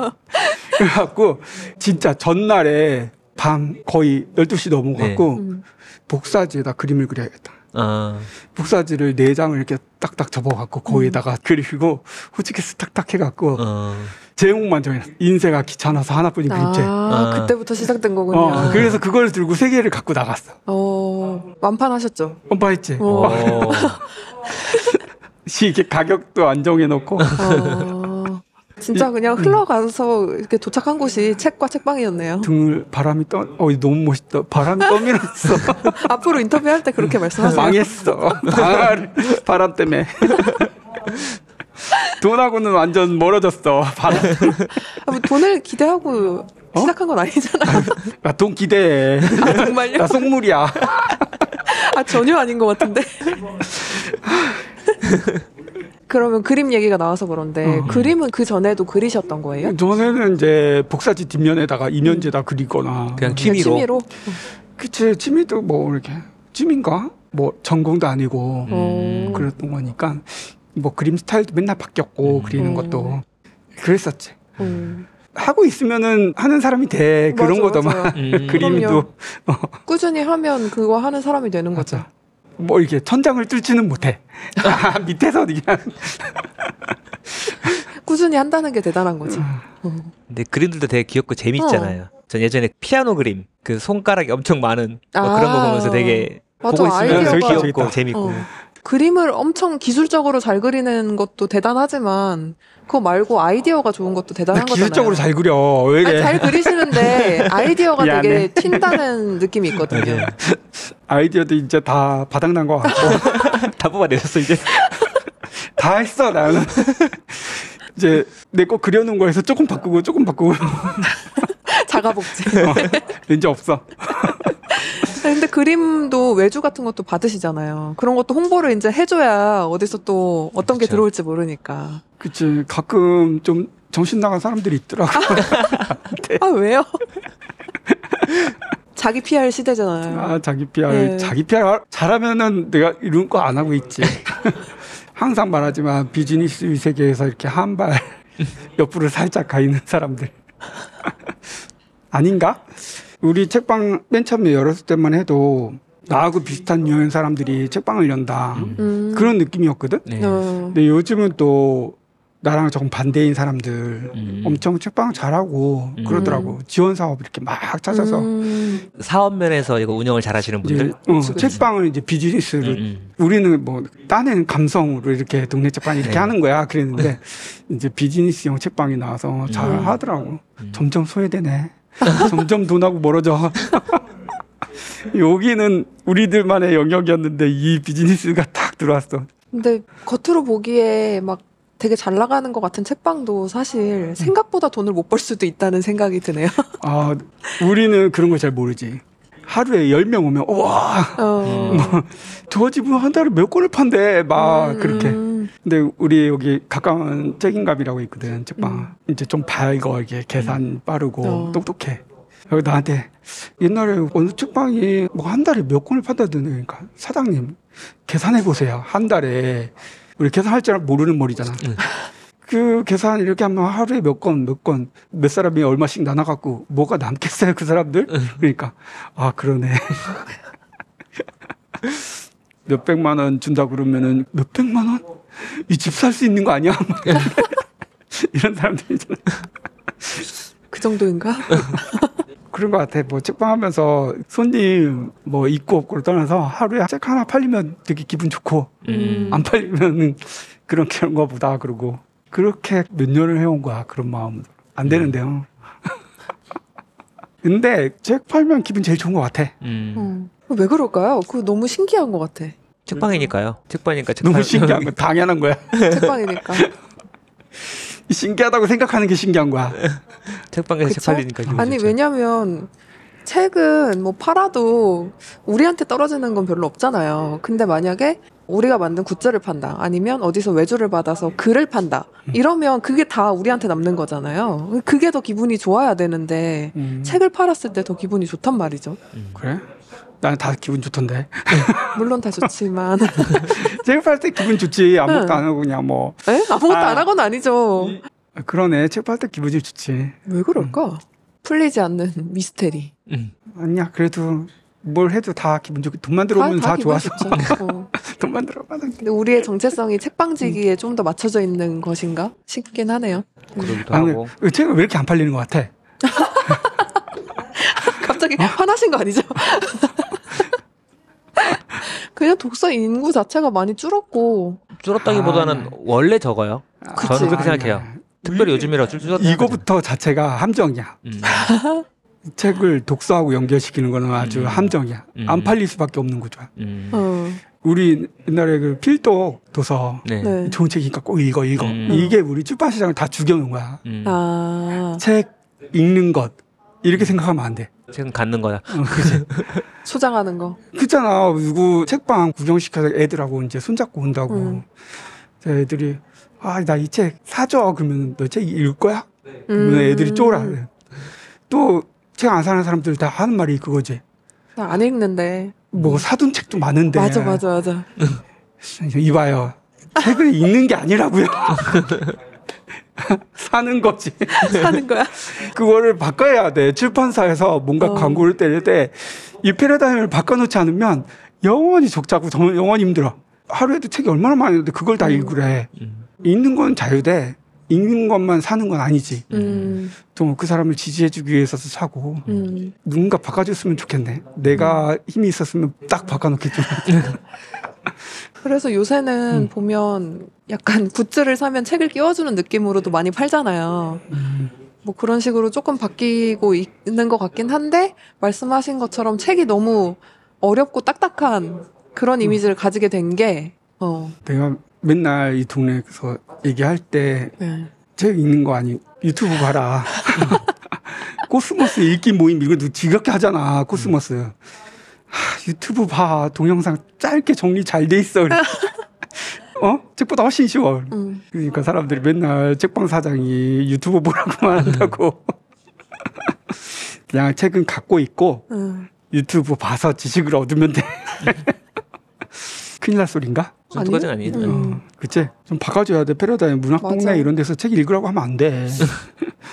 그래갖고 진짜 전날에 밤 거의 열두 시 넘어갔고 네. 음. 복사지에다 그림을 그려야겠다. 아. 복사지를 네 장을 이렇게 딱딱 접어갖고 거기에다가 음. 그리고 호치키스 딱딱 해갖고 어. 제목만 정해놨어. 인쇄가 귀찮아서 하나뿐인 아, 그림체. 아, 그때부터 시작된 거군요. 어, 그래서 그걸 들고 세 개를 갖고 나갔어. 어, 완판하셨죠? 완판했지. 어. 이게 가격도 안 정해놓고. 어. 진짜 그냥 흘러가서 이렇게 도착한 곳이 책과 책방이었네요. 등을 바람이 떠, 어, 너무 멋있다. 바람이 떠밀었어. 앞으로 인터뷰할 때 그렇게 말씀하세요. 망했어. 바람, 바람 때문에. 돈하고는 완전 멀어졌어. 바람. 아, 돈을 기대하고 어? 시작한 건 아니잖아요. 나 돈 기대해. 아, 정말요? 나 속물이야. 아, 전혀 아닌 것 같은데. 그러면 그림 얘기가 나와서 그런데 어. 그림은 그 전에도 그리셨던 거예요? 전에는 이제 복사지 뒷면에다가 이면지에다 그리거나 그냥 취미로. 취미로? 그치, 취미도 뭐 이렇게 취미인가? 뭐 전공도 아니고 음. 그랬던 거니까. 뭐 그림 스타일도 맨날 바뀌었고 음. 그리는 것도 그랬었지. 음. 하고 있으면은 하는 사람이 돼. 맞아, 그런 거더만. 음. 그림도 어. 꾸준히 하면 그거 하는 사람이 되는 거죠. 뭐 이렇게 천장을 뚫지는 못해. 아, 밑에서 그냥 꾸준히 한다는 게 대단한 거지. 어. 근데 그림들도 되게 귀엽고 재밌잖아요. 어. 전 예전에 피아노 그림 그 손가락이 엄청 많은 아. 뭐 그런 거 보면서 되게 맞아, 보고 있으면 귀엽고 있다. 재밌고. 어. 그림을 엄청 기술적으로 잘 그리는 것도 대단하지만 그거 말고 아이디어가 좋은 것도 대단한 거잖아요. 기술적으로 잘 그려. 왜 이래. 아니, 잘 그리시는데 아이디어가 되게 튄다는 느낌이 있거든요. 아이디어도 이제 다 바닥난 거 같고 다 뽑아내셨어 이제. 다 했어 나는. 이제 내 거 그려놓은 거에서 조금 바꾸고 조금 바꾸고. 자가복제. 어, 왠지 없어. 근데 그림도 외주 같은 것도 받으시잖아요. 그런 것도 홍보를 이제 해줘야 어디서 또 어떤 그쵸. 게 들어올지 모르니까. 그치. 가끔 좀 정신 나간 사람들이 있더라고. 아, 왜요? 자기 피아르 시대잖아요. 아, 자기 피아르. 네. 자기 피아르 잘하면은 내가 이런 거 안 하고 있지. 항상 말하지만 비즈니스 세계에서 이렇게 한 발 옆으로 살짝 가 있는 사람들. 아닌가? 우리 책방 맨 처음에 열었을 때만 해도 나하고 비슷한 유형 사람들이 책방을 연다 음. 그런 느낌이었거든. 네. 근데 요즘은 또 나랑 조금 반대인 사람들 음. 엄청 책방 잘하고 음. 그러더라고. 지원 사업 이렇게 막 찾아서 음. 사업 면에서 이거 운영을 잘하시는 분들. 이제, 어, 책방을 이제 비즈니스를 음. 우리는 뭐 딴에는 감성으로 이렇게 동네 책방 이렇게 네. 하는 거야. 그랬는데 이제 비즈니스형 책방이 나와서 잘 음. 하더라고. 음. 점점 소외되네. 점점 돈하고 멀어져. 여기는 우리들만의 영역이었는데 이 비즈니스가 딱 들어왔어. 근데 겉으로 보기에 막 되게 잘 나가는 것 같은 책방도 사실 생각보다 돈을 못 벌 수도 있다는 생각이 드네요. 아, 우리는 그런 걸 잘 모르지. 하루에 열 명 오면 우와 어. 뭐, 저 집은 한 달에 몇 권을 판대 막 음, 그렇게. 근데 우리 여기 가까운 책임감이라고 있거든 책방. 음. 이제 좀 밝어 이게 계산 빠르고 어. 똑똑해. 여기 나한테 옛날에 어느 책방이 뭐 한 달에 몇 권을 판다더니 그러니까 사장님 계산해 보세요. 한 달에 우리 계산할 줄 모르는 머리잖아. 음. 그 계산 이렇게 하면 하루에 몇 건, 몇 건, 몇 사람이 얼마씩 나눠갖고 뭐가 남겠어요, 그 사람들? 그러니까, 아, 그러네. 몇 백만 원 준다 그러면은 몇 백만 원? 이 집 살 수 있는 거 아니야? 이런 사람들이잖아요. 그 정도인가? 그런 것 같아. 뭐 책방 하면서 손님 뭐 있고 없고를 떠나서 하루에 책 하나 팔리면 되게 기분 좋고 음. 안 팔리면 그런 그런 거 보다 그러고. 그렇게 몇 년을 해온 거야. 그런 마음으로 안 되는데요. 근데 책 팔면 기분 제일 좋은 것 같아. 음. 어. 왜 그럴까요? 그거 너무 신기한 것 같아. 책방이니까요. 책방이니까 책방. 너무 신기한 거 당연한 거야. 책방이니까. 신기하다고 생각하는 게 신기한 거야. 책방에서 책 팔리니까 기분 아니 좋죠. 왜냐면 책은 뭐 팔아도 우리한테 떨어지는 건 별로 없잖아요. 근데 만약에 우리가 만든 굿즈를 판다. 아니면 어디서 외주를 받아서 글을 판다. 이러면 그게 다 우리한테 남는 거잖아요. 그게 더 기분이 좋아야 되는데 음. 책을 팔았을 때 더 기분이 좋단 말이죠. 음. 그래? 나는 다 기분 좋던데. 물론 다 좋지만. 책을 팔 때 기분 좋지. 아무것도 응. 안 하고 그냥 뭐. 에? 아무것도 아, 안 하건 아니죠. 그러네. 책 팔 때 기분이 좋지. 왜 그럴까? 음. 풀리지 않는 미스테리. 음. 아니야 그래도 뭘 해도 다 기분 좋게 돈만 들어오면 다, 다, 다 좋아서 어. 돈만 들어오면 근데 우리의 정체성이 책방지기에 음. 좀 더 맞춰져 있는 것인가 싶긴 하네요. 아니, 책은 왜 이렇게 안 팔리는 것 같아? 갑자기 어? 화나신 거 아니죠? 그냥 독서 인구 자체가 많이 줄었고 줄었다기보다는 아, 원래 적어요. 아, 저는 그렇게 아니야. 생각해요. 특별히 요즘이라 줄줄었다. 이거부터 거죠. 자체가 함정이야. 음. 책을 독서하고 연결시키는 거는 아주 음. 함정이야. 음. 안 팔릴 수밖에 없는 구조야. 음. 어. 우리 옛날에 그 필독 도서 네. 네. 좋은 책이니까 꼭 읽어 읽어. 음. 이게 우리 출판 시장을 다 죽여놓은 거야. 음. 아. 책 읽는 것 이렇게 생각하면 안 돼. 책은 갖는 거야. 어, 소장하는 거. 그렇잖아. 누구 책방 구경시켜서 애들하고 이제 손잡고 온다고. 음. 애들이 아, 나 이 책 사줘. 그러면 너 책 읽을 거야? 네. 그러면 음. 애들이 쪼라. 또 책 안 사는 사람들 다 하는 말이 그거지. 나 안 읽는데. 뭐 사둔 책도 많은데. 맞아, 맞아, 맞아. 이봐요. 책을 읽는 게 아니라고요. 사는 거지. 사는 거야? 그거를 바꿔야 돼. 출판사에서 뭔가 어. 광고를 때릴 때 이 패러다임을 바꿔놓지 않으면 영원히 적자고 영원히 힘들어. 하루에도 책이 얼마나 많은데 그걸 다 음. 읽으래. 음. 읽는 건 자유돼. 읽는 것만 사는 건 아니지. 음. 또 그 사람을 지지해주기 위해서도 사고 음. 누군가 바꿔줬으면 좋겠네. 내가 음. 힘이 있었으면 딱 바꿔놓겠지. 그래서 요새는 음. 보면 약간 굿즈를 사면 책을 끼워주는 느낌으로도 많이 팔잖아요. 음. 뭐 그런 식으로 조금 바뀌고 있는 것 같긴 한데 말씀하신 것처럼 책이 너무 어렵고 딱딱한 그런 이미지를 음. 가지게 된 게 어. 내가 맨날 이 동네에서 얘기할 때 책 네. 읽는 거 아니 유튜브 봐라. 코스모스 읽기 모임 이거 지겹게 하잖아. 코스모스. 음. 하, 유튜브 봐. 동영상 짧게 정리 잘 돼 있어. 어? 책보다 훨씬 쉬워. 음. 그러니까 사람들이 맨날 책방 사장이 유튜브 보라고만 한다고. 그냥 책은 갖고 있고 음. 유튜브 봐서 지식을 얻으면 돼. 큰일 날 소린가? 두 가지는 아니에요. 음. 어, 그치? 좀 바꿔줘야 돼. 패러다임 문학 맞아. 동네 이런 데서 책 읽으라고 하면 안 돼.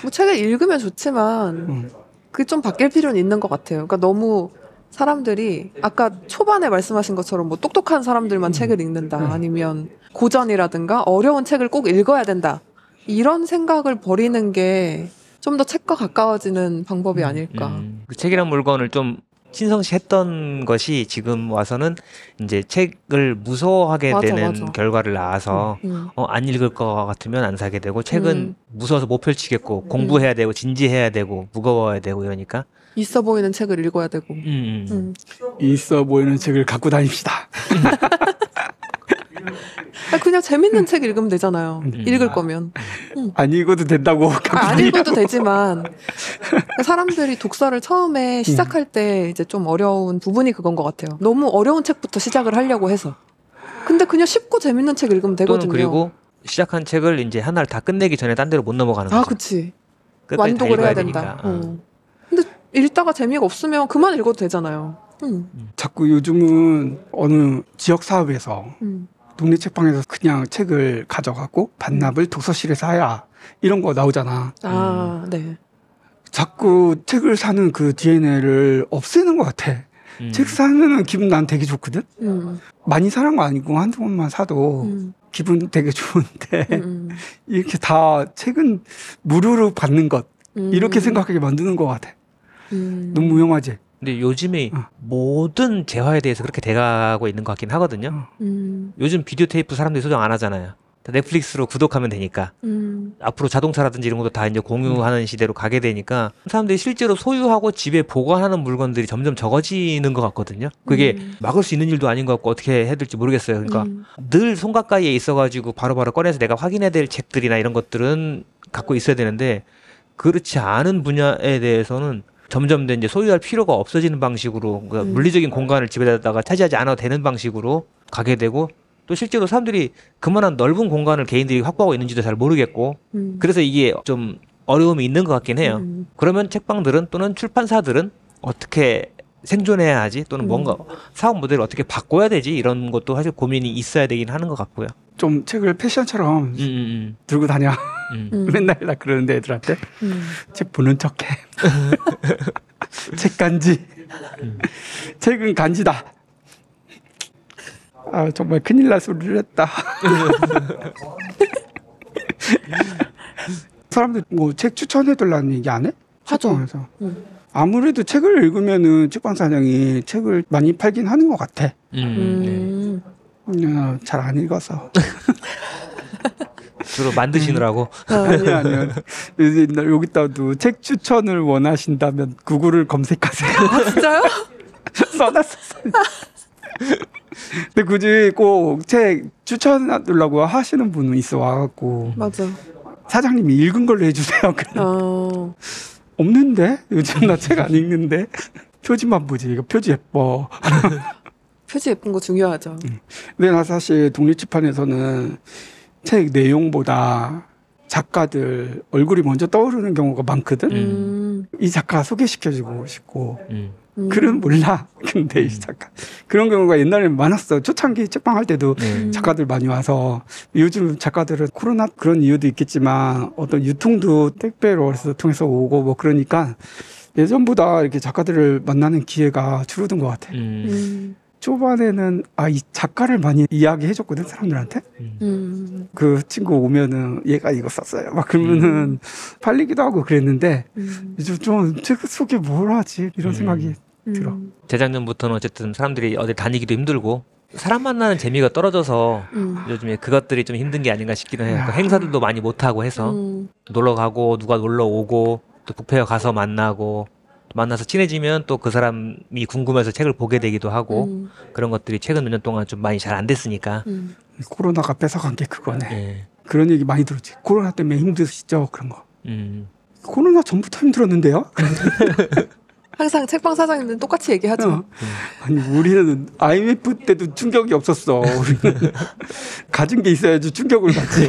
뭐 책을 읽으면 좋지만 음. 그게 좀 바뀔 필요는 있는 것 같아요. 그러니까 너무 사람들이 아까 초반에 말씀하신 것처럼 뭐 똑똑한 사람들만 음. 책을 읽는다 음. 아니면 고전이라든가 어려운 책을 꼭 읽어야 된다 이런 생각을 버리는 게 좀 더 책과 가까워지는 방법이 아닐까. 음. 그 책이란 물건을 좀 신성시했던 것이 지금 와서는 이제 책을 무서워하게 맞아, 되는 맞아. 결과를 낳아서 음, 음. 어, 안 읽을 것 같으면 안 사게 되고 책은 음. 무서워서 못 펼치겠고 음. 공부해야 되고 진지해야 되고 무거워야 되고 이러니까 있어 보이는 책을 읽어야 되고 음. 음. 있어 보이는 책을 갖고 다닙시다. 그냥 재밌는 책 읽으면 되잖아요. 음. 읽을 거면 음. 안 읽어도 된다고 갖고 아, 안 읽어도 되지만 사람들이 독서를 처음에 시작할 음. 때 이제 좀 어려운 부분이 그건 것 같아요. 너무 어려운 책부터 시작을 하려고 해서 근데 그냥 쉽고 재밌는 책 읽으면 되거든요. 또는 그리고 시작한 책을 이제 하나를 다 끝내기 전에 딴 데로 못 넘어가는 거죠. 아, 그치. 완독을 해야 된다. 어. 근데 읽다가 재미가 없으면 그만 읽어도 되잖아요. 음. 음. 자꾸 요즘은 어느 지역 사업에서 음. 동네 책방에서 그냥 책을 가져가고 반납을 음. 독서실에서 해야 이런 거 나오잖아. 아, 음. 네. 자꾸 책을 사는 그 디엔에이를 없애는 것 같아. 음. 책 사면은 기분 난 되게 좋거든. 음. 많이 사는 거 아니고 한두 권만 사도 음. 기분 되게 좋은데 음. 이렇게 다 책은 무료로 받는 것 음. 이렇게 생각하게 만드는 것 같아. 음. 너무 위험하지. 근데 요즘에 어. 모든 재화에 대해서 그렇게 돼가고 있는 것 같긴 하거든요. 음. 요즘 비디오 테이프 사람들이 소장 안 하잖아요. 다 넷플릭스로 구독하면 되니까. 음. 앞으로 자동차라든지 이런 것도 다 이제 공유하는 음. 시대로 가게 되니까 사람들이 실제로 소유하고 집에 보관하는 물건들이 점점 적어지는 것 같거든요. 그게 음. 막을 수 있는 일도 아닌 것 같고 어떻게 해야 될지 모르겠어요. 그러니까 음. 늘 손 가까이에 있어가지고 바로바로 바로 꺼내서 내가 확인해야 될 책들이나 이런 것들은 갖고 있어야 되는데 그렇지 않은 분야에 대해서는 점점 이제 소유할 필요가 없어지는 방식으로 그러니까 음. 물리적인 공간을 집에다가 차지하지 않아도 되는 방식으로 가게 되고 또 실제로 사람들이 그만한 넓은 공간을 개인들이 확보하고 있는지도 잘 모르겠고 음. 그래서 이게 좀 어려움이 있는 것 같긴 해요. 음. 그러면 책방들은 또는 출판사들은 어떻게 생존해야 하지 또는 음. 뭔가 사업 모델을 어떻게 바꿔야 되지 이런 것도 사실 고민이 있어야 되긴 하는 것 같고요. 좀 책을 패션처럼 음, 음. 들고 다녀. 음. 맨날 나 그러는데 애들한테 음. 책 보는 척해. 책 간지. 책은 간지다. 아 정말 큰일 날 소리를 했다. 사람들 뭐 책 추천해달라는 얘기 안 해? 하죠. 응. 아무래도 책을 읽으면은 책방 사장이 책을 많이 팔긴 하는 것 같아. 음. 음. 잘 안 읽어서. 주로 만드시느라고. 아니 아니요. 여기다도 책 추천을 원하신다면 구글을 검색하세요. 아, 진짜요? 써놨었어요. 근데 굳이 꼭 책 추천하려고 하시는 분은 있어 와갖고. 맞아. 사장님이 읽은 걸로 해주세요. 어... 없는데? 요즘 나 책 안 읽는데? 표지만 보지. 이거 표지 예뻐. 표지 예쁜 거 중요하죠. 근데 나 사실 독립출판에서는 책 내용보다 작가들 얼굴이 먼저 떠오르는 경우가 많거든? 음. 이 작가 소개시켜주고 싶고. 음. 음. 글은 몰라. 근데 이 작가. 그런 경우가 옛날에 많았어. 초창기 책방 할 때도 음. 작가들 많이 와서. 요즘 작가들은 코로나 그런 이유도 있겠지만 어떤 유통도 택배로 통해서 오고 뭐 그러니까 예전보다 이렇게 작가들을 만나는 기회가 줄어든 것 같아. 음. 음. 초반에는 아, 이 작가를 많이 이야기해줬거든, 사람들한테. 음. 그 친구 오면은 얘가 이거 썼어요. 막 그러면은 음. 팔리기도 하고 그랬는데 음. 요즘 좀 책 속에 뭘 하지? 이런 음. 생각이 음. 들어. 재작년부터는 어쨌든 사람들이 어디 다니기도 힘들고 사람 만나는 재미가 떨어져서 음. 요즘에 그것들이 좀 힘든 게 아닌가 싶기는 해요. 그 행사들도 많이 못하고 해서 음. 놀러 가고 누가 놀러 오고 또 북페어 가서 만나고 만나서 친해지면 또 그 사람이 궁금해서 책을 보게 되기도 하고 음. 그런 것들이 최근 몇 년 동안 좀 많이 잘 안 됐으니까 음. 코로나가 뺏어간 게 그거네. 네. 그런 얘기 많이 들었지. 코로나 때문에 힘드시죠? 그런 거. 음. 코로나 전부터 힘들었는데요? 항상 책방 사장님들은 똑같이 얘기하죠. 어. 음. 아니 우리는 아이엠에프 때도 충격이 없었어. 우리는 가진 게 있어야지 충격을 받지.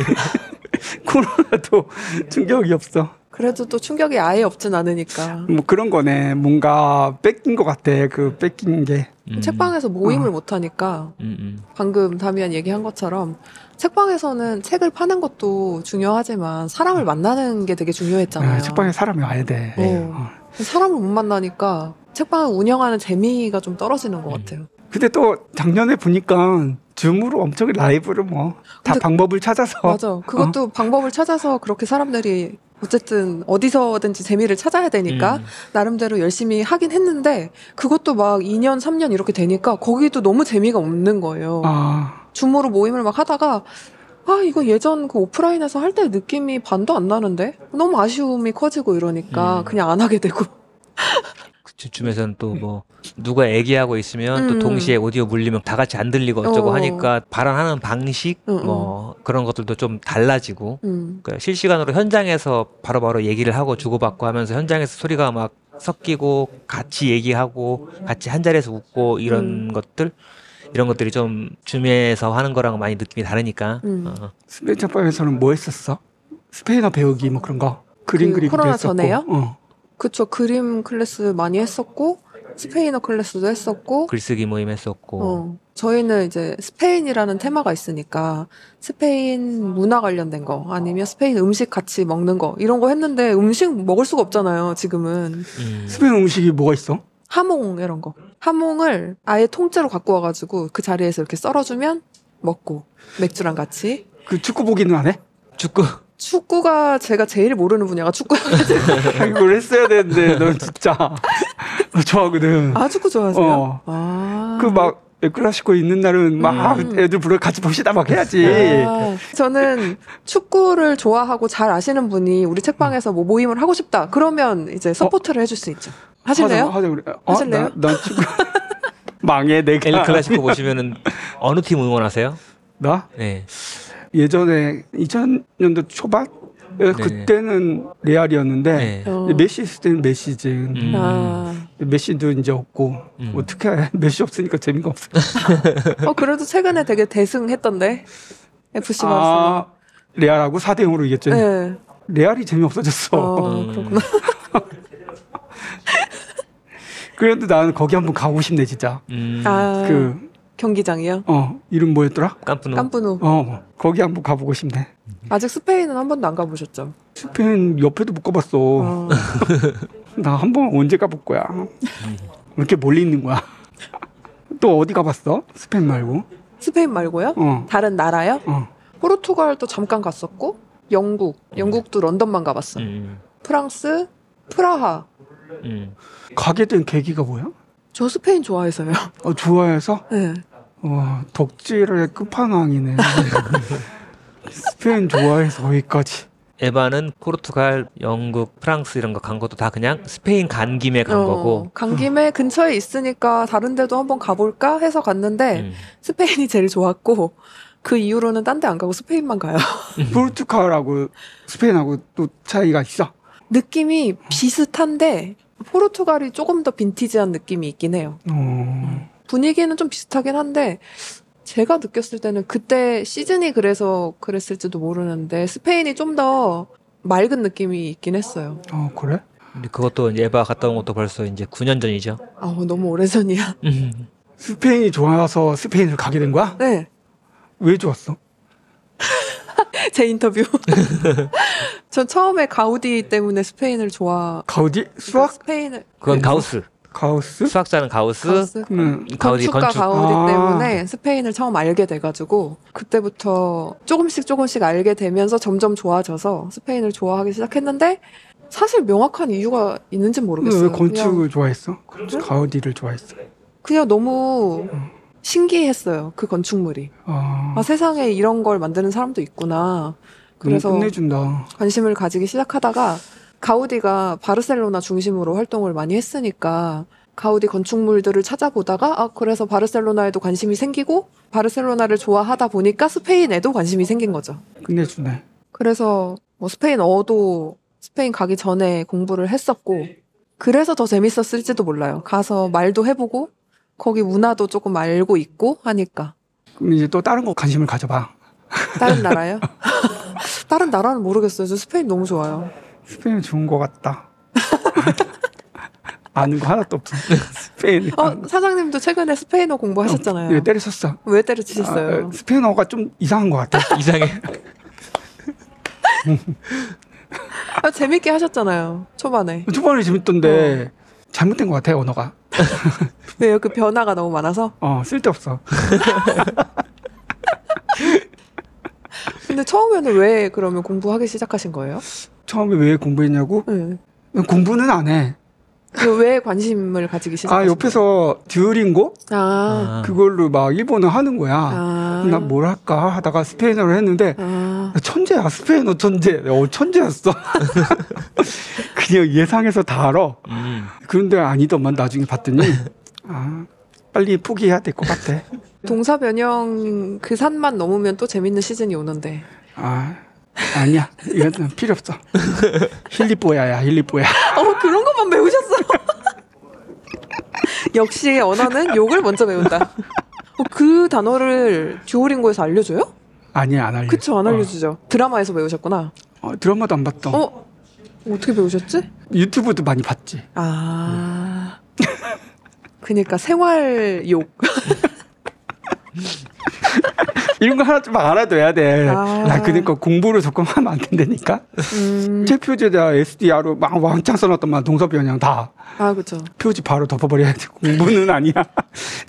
코로나도 충격이 없어. 그래도 또 충격이 아예 없진 않으니까. 뭐 그런 거네. 뭔가 뺏긴 것 같아. 그 뺏긴 게. 음. 책방에서 모임을 어. 못하니까 음. 방금 다미안 얘기한 것처럼 책방에서는 책을 파는 것도 중요하지만 사람을 만나는 게 되게 중요했잖아요. 네, 책방에 사람이 와야 돼. 어. 어. 사람을 못 만나니까 책방을 운영하는 재미가 좀 떨어지는 것 음. 같아요. 근데 또 작년에 보니까 줌으로 엄청 라이브를 뭐 다 방법을 찾아서. 맞아. 그것도 어? 방법을 찾아서 그렇게 사람들이 어쨌든 어디서든지 재미를 찾아야 되니까 음. 나름대로 열심히 하긴 했는데 그것도 막 이 년, 삼 년 이렇게 되니까 거기도 너무 재미가 없는 거예요. 아. 줌으로 모임을 막 하다가 아 이거 예전 그 오프라인에서 할 때 느낌이 반도 안 나는데 너무 아쉬움이 커지고 이러니까 음. 그냥 안 하게 되고. 줌에서는 또 뭐 누가 애기하고 있으면 음. 또 동시에 오디오 물리면 다 같이 안 들리고 어쩌고 어. 하니까 발언하는 방식 음, 뭐 음. 그런 것들도 좀 달라지고 음. 그러니까 실시간으로 현장에서 바로바로 바로 얘기를 하고 주고받고 하면서 현장에서 소리가 막 섞이고 같이 얘기하고 같이 한자리에서 웃고 이런 음. 것들 이런 것들이 좀 줌에서 하는 거랑 많이 느낌이 다르니까 음. 어. 스페인 첫방에서는 뭐 했었어? 스페인어 배우기 뭐 그런 거? 그림 그 그리기도 코로나 했었고 전에요? 어. 그쵸. 그림 클래스 많이 했었고 스페인어 클래스도 했었고 글쓰기 모임 했었고 어, 저희는 이제 스페인이라는 테마가 있으니까 스페인 문화 관련된 거 아니면 스페인 음식 같이 먹는 거 이런 거 했는데 음식 먹을 수가 없잖아요 지금은. 음. 스페인 음식이 뭐가 있어? 하몽 이런 거. 하몽을 아예 통째로 갖고 와가지고 그 자리에서 이렇게 썰어주면 먹고 맥주랑 같이. 그 축구 보기는 안 해? 축구 축구가 제가 제일 모르는 분야가 축구여가지고. 이걸 했어야 되는데, 넌 진짜. 너 좋아하거든. 아, 축구 좋아하세요? 어. 아. 그 막, 엘클라시코 있는 날은 막 음. 애들 부르고 같이 봅시다 막 해야지. 아. 저는 축구를 좋아하고 잘 아시는 분이 우리 책방에서 뭐 모임을 하고 싶다. 그러면 이제 서포트를 어? 해줄 수 있죠. 하실래요? 하자, 하자, 그래. 어? 하실래요? 난 축구. 망해, 내가. 엘클라시코 보시면은 어느 팀 응원하세요? 나? 네. 예전에 이천 년도 초반? 네. 그때는 레알이었는데 네. 메시 있을 때는 메시지. 음. 아. 메시도 이제 없고 음. 어떻게 해? 메시 없으니까 재미가 없어. 어, 그래도 최근에 되게 대승했던데 에프씨 바르셀로나. 아, 레알하고 사 대 영으로 이겼죠. 네. 레알이 재미없어졌어. 어, 음. 그렇구나. 그래도 나는 거기 한번 가고 싶네 진짜. 음. 아. 그 경기장이요? 어, 이름 뭐였더라? 깜프노. 깜프노. 어, 거기 한번 가보고 싶네. 아직 스페인은 한 번도 안 가보셨죠? 스페인 옆에도 못 가봤어. 어. 나 한 번 언제 가볼 거야? 왜 이렇게 멀리 있는 거야? 또 어디 가봤어? 스페인 말고? 스페인 말고요? 어. 다른 나라요? 어. 포르투갈도 잠깐 갔었고, 영국, 영국도 런던만 가봤어. 음. 프랑스, 프라하. 음. 가게 된 계기가 뭐야? 저 스페인 좋아해서요. 어, 좋아해서? 네. 와, 덕질의 끝판왕이네. 스페인 좋아해서 거기까지. 에바는 포르투갈, 영국, 프랑스 이런 거 간 것도 다 그냥 스페인 간 김에 간 어, 거고. 간 김에 근처에 있으니까 다른 데도 한번 가볼까 해서 갔는데 음. 스페인이 제일 좋았고 그 이후로는 딴 데 안 가고 스페인만 가요. 포르투갈하고 스페인하고 또 차이가 있어? 느낌이 비슷한데 포르투갈이 조금 더 빈티지한 느낌이 있긴 해요. 어. 분위기는 좀 비슷하긴 한데 제가 느꼈을 때는 그때 시즌이 그래서 그랬을지도 모르는데 스페인이 좀 더 맑은 느낌이 있긴 했어요. 아, 그래? 근데 그것도 에바 갔다 온 것도 벌써 이제 구 년 전이죠. 아, 너무 오래전이야. 스페인이 좋아서 스페인을 가게 된 거야? 네. 왜 좋았어? 제 인터뷰. 전 처음에 가우디 때문에 스페인을 좋아. 가우디? 수학? 스페인을. 그건 가우스. 가우스? 수학자는 가우스, 가우스? 음. 가우디, 건축가 건축. 가우디 아. 때문에 스페인을 처음 알게 돼가지고 그때부터 조금씩 조금씩 알게 되면서 점점 좋아져서 스페인을 좋아하기 시작했는데 사실 명확한 이유가 있는지 모르겠어요. 왜 건축을 그냥... 좋아했어? 건축, 가우디를 좋아했어? 그냥 너무 신기했어요. 그 건축물이. 아. 아, 세상에 이런 걸 만드는 사람도 있구나. 그래서 끝내준다. 관심을 가지기 시작하다가 가우디가 바르셀로나 중심으로 활동을 많이 했으니까 가우디 건축물들을 찾아보다가 아 그래서 바르셀로나에도 관심이 생기고 바르셀로나를 좋아하다 보니까 스페인에도 관심이 생긴 거죠. 끝내주네. 그래서 뭐 스페인어도 스페인 가기 전에 공부를 했었고 그래서 더 재밌었을지도 몰라요. 가서 말도 해보고 거기 문화도 조금 알고 있고 하니까. 그럼 이제 또 다른 거 관심을 가져봐. 다른 나라요? 다른 나라는 모르겠어요. 저 스페인 너무 좋아요. 스페인 좋은 것 같다. 아는 거 하나도 없어. 스페인. 어, 사장님도 최근에 스페인어 공부하셨잖아요. 예, 때리셨어. 왜 때려치셨어요? 아, 스페인어가 좀 이상한 것 같아. 이상해. 아, 재밌게 하셨잖아요. 초반에. 초반에 재밌던데 어. 잘못된 것 같아 언어가. 왜요? 그 변화가 너무 많아서? 어, 쓸데없어. 근데 처음에는 왜 그러면 공부하기 시작하신 거예요? 처음에 왜 공부했냐고? 응. 공부는 안 해. 왜 관심을 가지기 시작했어요? 아, 옆에서 듀오링고? 아. 그걸로 막 일본어 하는 거야. 아. 난 뭘 할까 하다가 스페인어를 했는데, 아. 천재야, 스페인어 천재. 어, 천재였어. 그냥 예상해서 다 알아. 음. 그런데 아니더만 나중에 봤더니, 아, 빨리 포기해야 될 것 같아. 동사 변형 그 산만 넘으면 또 재밌는 시즌이 오는데. 아. 아니야, 이건 필요 없어. 힐리뽀야야, 힐리뽀야. 어, 그런 것만 배우셨어. 역시 언어는 욕을 먼저 배운다. 어, 그 단어를 듀오링고에서 알려줘요? 아니, 안 알려줘. 그쵸, 안 알려주죠. 어. 드라마에서 배우셨구나. 어, 드라마도 안 봤다. 어, 어떻게 배우셨지? 유튜브도 많이 봤지. 아, 음. 그러니까 생활욕. 이런 거 하나 좀 알아둬야 돼. 아. 나 그러니까 공부를 조금 하면 안 된다니까. 음. 책 표지에다 에스디아로 막 왕창 써놨더만 동사 변형 다. 아, 그렇죠. 표지 바로 덮어버려야 돼. 공부는 아니야.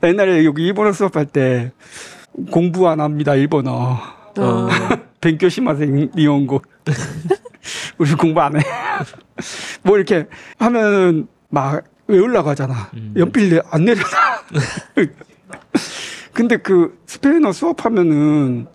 옛날에 여기 일본어 수업할 때 공부 안 합니다 일본어. 어. 벤쿄 시마생 니온고. 우리 공부 안 해. 뭐 이렇게 하면 막 외우려고 하잖아. 음. 연필 안 내려놔. 근데 그 스페인어 수업하면은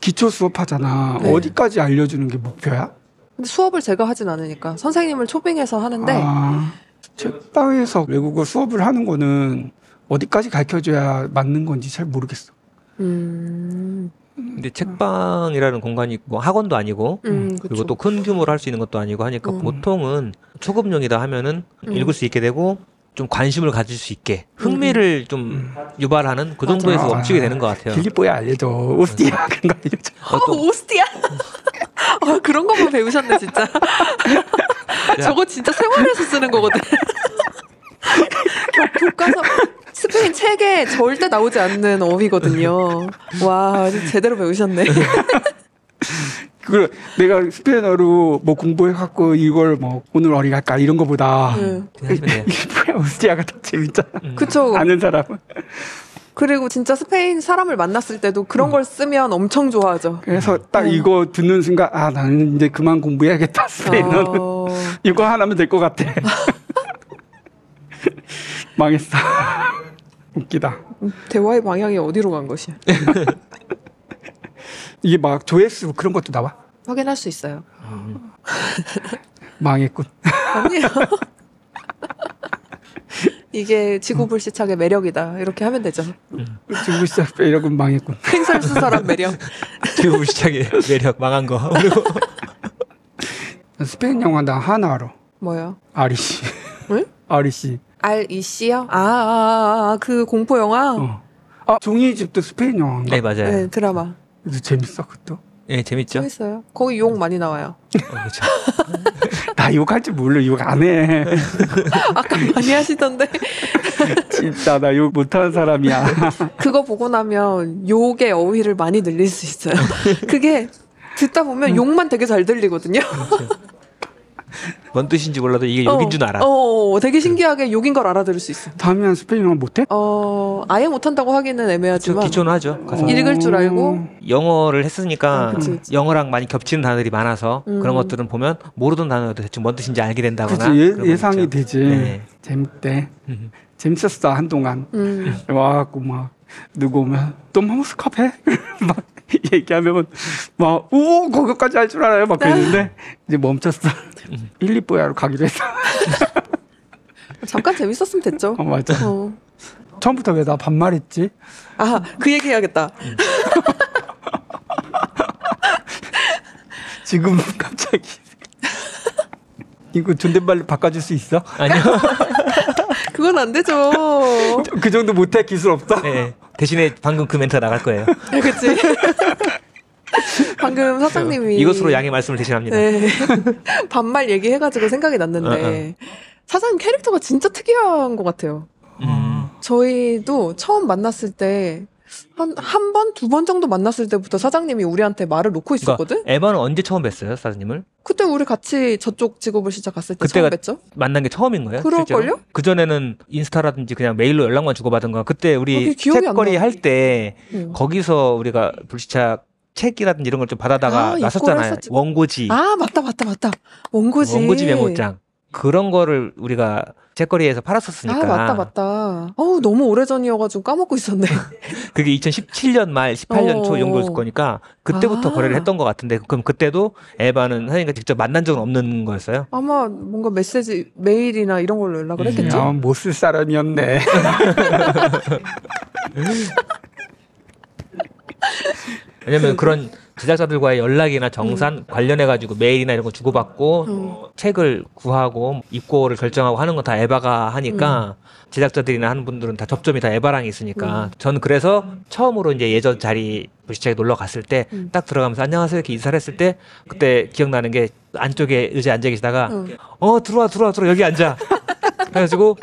기초 수업하잖아. 네. 어디까지 알려주는 게 목표야? 근데 수업을 제가 하진 않으니까 선생님을 초빙해서 하는데 아, 책방에서 외국어 수업을 하는 거는 어디까지 가르쳐줘야 맞는 건지 잘 모르겠어. 음. 근데 책방이라는 공간이 있고 학원도 아니고 음, 그리고 또 큰 규모로 할 수 있는 것도 아니고 하니까 음. 보통은 초급용이다 하면은 음. 읽을 수 있게 되고 좀 관심을 가질 수 있게 흥미를 음. 좀 유발하는 그 정도에서 맞아. 멈추게 되는 것 같아요. 필리뽀야 알려줘. 오스티아 그런 거 알려줘. 어, 오스티아? 어, 그런 것만 배우셨네 진짜. 저거 진짜 생활에서 쓰는 거거든. 교과서 스페인 책에 절대 나오지 않는 어휘거든요. 와, 제대로 배우셨네. 그걸 내가 스페인어로 뭐 공부해갖고 이걸 뭐 오늘 어디 갈까 이런 거보다 음. 오스트리아가 더 재밌잖아. 음. 그쵸. 아는 사람은. 그리고 진짜 스페인 사람을 만났을 때도 그런 음. 걸 쓰면 엄청 좋아하죠. 그래서 딱 음. 이거 듣는 순간 아 나는 이제 그만 공부해야겠다. 스페인어는 어... 이거 하나면 될 것 같아. 망했어. 웃기다. 대화의 방향이 어디로 간 것이야. 이게 막 조회수 그런 것도 나와? 확인할 수 있어요. 음. 망했군. 아니에요. 이게 지구불시착의 매력이다. 이렇게 하면 되죠. 지구불시착 매력은 망했군. 횡설수설한 매력. 지구불시착의 매력 망한 거. 스페인 영화 나 하나 알아. 뭐요? 아리씨. 응? 아리씨. 알이씨요? 아, 아, 아, 그 공포 영화? 어. 아, 종이집도 스페인 영화인가? 네, 맞아요. 네, 드라마. 근데 재밌어, 그것도? 예, 네, 재밌죠? 재밌어요. 거기 욕 많이 나와요. 어, 그렇죠. 나 욕할 줄 몰라. 욕 안 해. 아까 많이 하시던데. 진짜 나 욕 못하는 사람이야. 그거 보고 나면 욕의 어휘를 많이 늘릴 수 있어요. 그게 듣다 보면 음. 욕만 되게 잘 들리거든요. 뭔 뜻인지 몰라도 이게 욕인 어, 줄 알아. 어, 되게 신기하게 욕인 걸 알아들을 수 있어. 다음에는 스페인어 못해? 어, 아예 못한다고 하기는 애매하지만 기초는 하죠. 가서. 읽을 줄 알고 영어를 했으니까 어, 그치, 그치. 영어랑 많이 겹치는 단어들이 많아서 음. 그런 것들은 보면 모르던 단어도 대충 뭔 뜻인지 알게 된다거나. 그치, 예, 예상이 있죠. 되지. 네. 재밌대. 음. 재밌었어 한동안. 음. 와갖고 막 누구 오면 또 마무스 카페? 막 얘기하면 막 오 거기까지 할 줄 알아요 막 그랬는데 이제 멈췄어. 일리뽀야로 가기로 했어. 잠깐 재밌었으면 됐죠. 어, 맞아. 어. 처음부터 왜 나 반말했지? 아, 그 얘기 해야겠다. 지금 갑자기 이거 존댓말로 바꿔줄 수 있어? 아니요. 그건 안 되죠. 그 정도 못해 기술 없어? 네. 대신에 방금 그 멘트 나갈 거예요. 그렇지. 방금 사장님이 이것으로 양해 말씀을 대신합니다. 네. 반말 얘기해가지고 생각이 났는데 어, 어. 사장님 캐릭터가 진짜 특이한 것 같아요. 음. 저희도 처음 만났을 때 한, 한 번, 두 번 정도 만났을 때부터 사장님이 우리한테 말을 놓고 있었거든? 그러니까 에바는 언제 처음 뵀어요, 사장님을? 그때 우리 같이 저쪽 직업을 시작했을 때 처음 뵀죠? 만난 게 처음인 거예요? 그럴걸요? 그전에는 인스타라든지 그냥 메일로 연락만 주고받은 거야. 그때 우리 책거리 할 때 응. 거기서 우리가 불시착 책이라든지 이런 걸 좀 받아다가 아, 났었잖아요. 원고지. 아, 맞다, 맞다, 맞다. 원고지. 원고지 메모장. 그런 거를 우리가 책거리에서 팔았었으니까. 아, 맞다, 맞다. 어우, 너무 오래전이어가지고 까먹고 있었네. 그게 이천십칠 년 말, 십팔 년 초 정도였을 거니까 그때부터 아. 거래를 했던 것 같은데 그럼 그때도 에바는 선생님과 직접 만난 적은 없는 거였어요? 아마 뭔가 메시지, 메일이나 이런 걸로 연락을 음. 했겠죠? 아, 못 쓸 사람이었네. 왜냐면 그런 제작자들과의 연락이나 정산 음. 관련해가지고 메일이나 이런 거 주고받고 음. 책을 구하고 입고를 결정하고 하는 건 다 에바가 하니까 음. 제작자들이나 하는 분들은 다 접점이 다 에바랑 있으니까 음. 저는 그래서 처음으로 이제 예전 자리 불시착에 놀러 갔을 때 딱 들어가면서 안녕하세요 이렇게 인사를 했을 때 그때 기억나는 게 안쪽에 의자에 앉아 계시다가 음. 어 들어와 들어와 들어와 여기 앉아 해가지고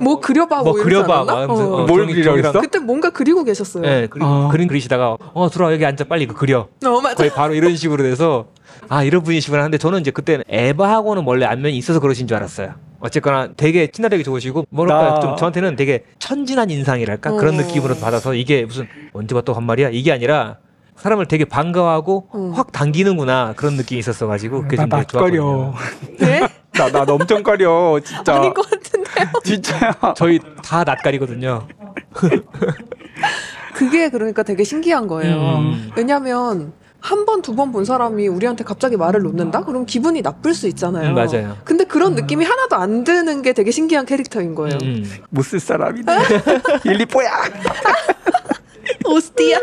뭐 그려봐 뭐 그려봐 어. 뭘 그리려고 했어? 그때 뭔가 그리고 계셨어요. 네, 그리, 어. 그림 그리시다가 어 들어와 여기 앉아 빨리 이거 그려. 어, 맞아. 거의 바로 이런 식으로 돼서 아 이런 분이시구나 하는데 저는 이제 그때는 에바하고는 원래 안면이 있어서 그러신 줄 알았어요. 어쨌거나 되게 친화력이 좋으시고 뭐랄까 나... 좀 저한테는 되게 천진한 인상이랄까 어. 그런 느낌으로 받아서 이게 무슨 언제 봤다고 한 말이야 이게 아니라 사람을 되게 반가워하고 음. 확 당기는구나 그런 느낌이 있었어가지고 그게 좀 되게 좋았거든요. 네? 나, 나 엄청 가려 진짜. 아닌 것 같은데요. 진짜야. 저희 다 낯가리거든요. 그게 그러니까 되게 신기한 거예요. 음. 왜냐하면 한 번, 두 번 본 사람이 우리한테 갑자기 말을 놓는다? 그럼 기분이 나쁠 수 있잖아요. 음, 맞아요. 근데 그런 느낌이 하나도 안 드는 게 되게 신기한 캐릭터인 거예요. 음. 못 쓸 사람이네. 일리뽀야. 오스티야.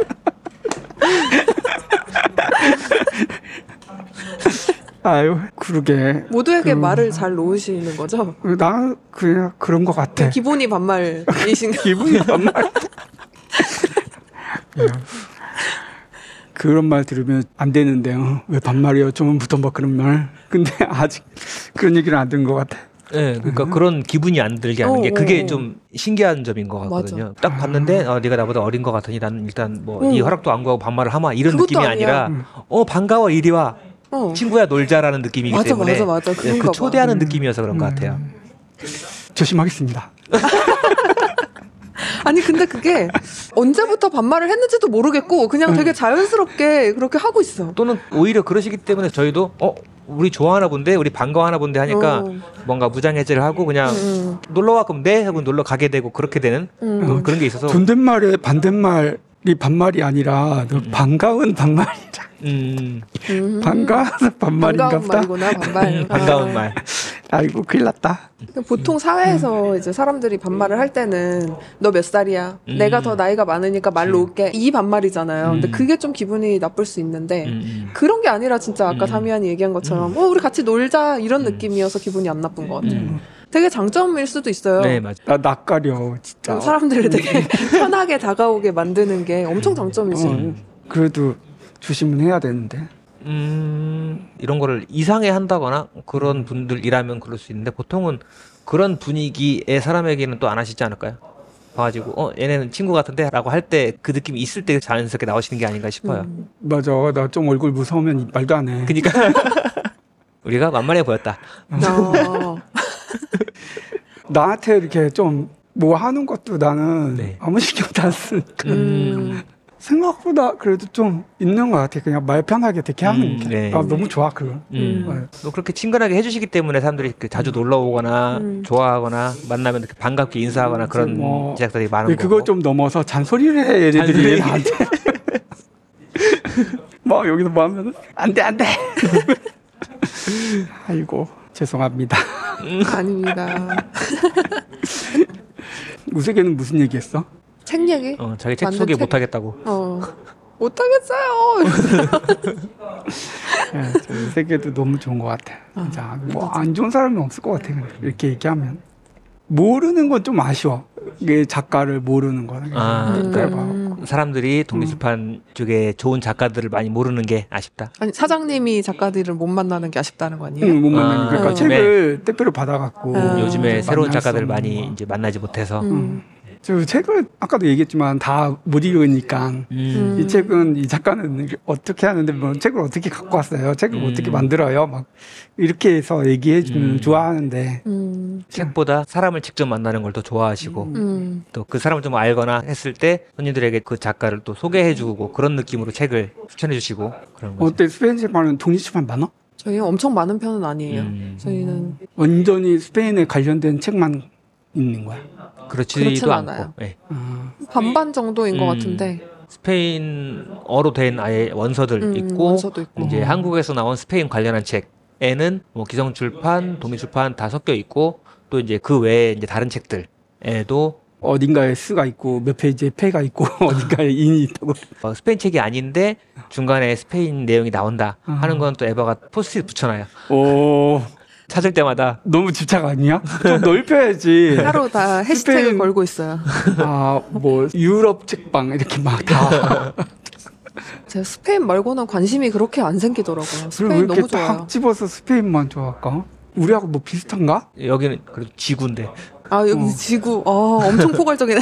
아유, 그러게. 모두에게 그... 말을 잘 놓으시는 거죠? 나 그냥 그런 것 같아. 기본이 반말이신가? 기본이 반말. 그런 말 들으면 안 되는데 어? 왜 반말이요? 좀부터 막 그런 말. 근데 아직 그런 얘기는 안 든 것 같아. 네, 그러니까 음. 그런 기분이 안 들게 하는 게 그게 오. 좀 신기한 점인 것 같거든요. 맞아. 딱 봤는데 어, 네가 나보다 어린 것 같으니 나는 일단 뭐 네 음. 허락도 안 구하고 반말을 하마 이런 느낌이 아니라 음. 어 반가워 이리 와 어. 친구야 놀자라는 느낌이기 맞아, 때문에 맞아, 맞아. 네, 그 초대하는 음. 느낌이어서 그런 음. 것 같아요. 조심하겠습니다. 아니 근데 그게 언제부터 반말을 했는지도 모르겠고 그냥 되게 자연스럽게 그렇게 하고 있어. 또는 오히려 그러시기 때문에 저희도 어? 우리 좋아하나 본데? 우리 반가워하나 본데? 하니까 어. 뭔가 무장해제를 하고 그냥 음. 놀러와 그럼 네? 하고 놀러 가게 되고 그렇게 되는 음. 그런 게 있어서 존댓말에 반댓말이 반말이 아니라 음. 반가운 반말이다. 음. 음. 반가워서 반말인가 보다. 반가운 말이구나 반말. 반가운 말. 아이고 큰일 났다. 보통 사회에서 음. 이제 사람들이 반말을 할 때는 너 몇 살이야? 음. 내가 더 나이가 많으니까 말로 올게. 이 반말이잖아요. 음. 근데 그게 좀 기분이 나쁠 수 있는데 음. 그런 게 아니라 진짜 아까 다미안이 음. 얘기한 것처럼 음. 어, 우리 같이 놀자 이런 음. 느낌이어서 기분이 안 나쁜 것 같아요. 음. 되게 장점일 수도 있어요. 네, 맞아. 나 낯가려 진짜. 사람들을 되게 편하게 다가오게 만드는 게 엄청 장점이지. 어, 그래도 조심은 해야 되는데. 음, 이런 거를 이상해 한다거나 그런 분들이라면 그럴 수 있는데 보통은 그런 분위기의 사람에게는 또 안 하시지 않을까요? 봐가지고 어 얘네는 친구 같은데 라고 할 때 그 느낌이 있을 때 자연스럽게 나오시는 게 아닌가 싶어요. 음, 맞아. 나 좀 얼굴 무서우면 말도 안 해. 그러니까 우리가 만만해 보였다. 어. 나한테 이렇게 좀 뭐 하는 것도 나는 네. 아무 신경도 안 쓰니까 음. 생각보다 그래도 좀 있는 것 같아. 그냥 말 편하게 되게 하는 게. 음, 네. 아, 너무 좋아 그거. 음. 네. 또 그렇게 친근하게 해주시기 때문에 사람들이 자주 놀러 오거나 음. 좋아하거나 만나면 이렇게 반갑게 인사하거나 음, 그런 뭐, 제작들이 많은 네, 거고. 그걸 좀 넘어서 잔소리를 해 얘네들이 나한테. 막 여기서 뭐 하면은 안돼 안돼. 아이고 죄송합니다. 음. 아닙니다. 우세계는 무슨 얘기했어? 책 얘기? 어, 자기 책 소개 책... 못하겠다고. 어, 못하겠어요. 네, 이 세계도 너무 좋은 것 같아. 아, 뭐 안 좋은 사람은 없을 것 같아. 이렇게 얘기하면 모르는 건 좀 아쉬워. 이게 작가를 모르는 거는. 아, 음. 사람들이 독립출판 음. 쪽에 좋은 작가들을 많이 모르는 게 아쉽다. 아니 사장님이 작가들을 못 만나는 게 아쉽다는 거 아니에요? 응, 못 만나는. 아, 그러니까 음. 책을 택배로 받아갖고 음. 요즘에 새로운 작가들을 많이 이제 만나지 못해서. 음. 음. 저 책을 아까도 얘기했지만 다 못 읽으니까 음. 이 책은 이 작가는 어떻게 하는데 뭐 책을 어떻게 갖고 왔어요? 책을 음. 어떻게 만들어요? 막 이렇게 해서 얘기해 주면 음. 좋아하는데 음. 책보다 사람을 직접 만나는 걸 더 좋아하시고 음. 또 그 사람을 좀 알거나 했을 때 손님들에게 그 작가를 또 소개해 주고 그런 느낌으로 책을 추천해 주시고 그런 거죠. 어때? 스페인 책 말하면 독립출판 많아? 저희는 엄청 많은 편은 아니에요. 음. 저희는 완전히 스페인에 관련된 책만 있는 거야. 그렇지도 않아요. 네. 아. 반반 정도인 음, 것 같은데. 스페인어로 된 아예 원서들 음, 있고, 원서도 있고, 이제 한국에서 나온 스페인 관련한 책에는 뭐 기성출판, 독립출판 다 섞여 있고, 또 이제 그 외에 이제 다른 책들에도 어딘가에 스가 있고 몇 페이지에 페가 있고 어딘가에 인이 있다고. 어, 스페인 책이 아닌데 중간에 스페인 내용이 나온다 아. 하는 건 또 에바가 포스트잇 붙여놔요. 오. 찾을 때마다 너무 집착 아니야? 좀 넓혀야지. 따로 다 해시태그 스페인... 걸고 있어요. 아, 뭐 유럽 책방 이렇게 막 다. 제가 스페인 말고는 관심이 그렇게 안 생기더라고요. 스페인 왜 이렇게 너무 좋아요. 딱 집어서 스페인만 좋아할까? 우리하고 뭐 비슷한가? 여기는 그래도 지구인데. 아 여기 어. 지구. 어 엄청 포괄적이네.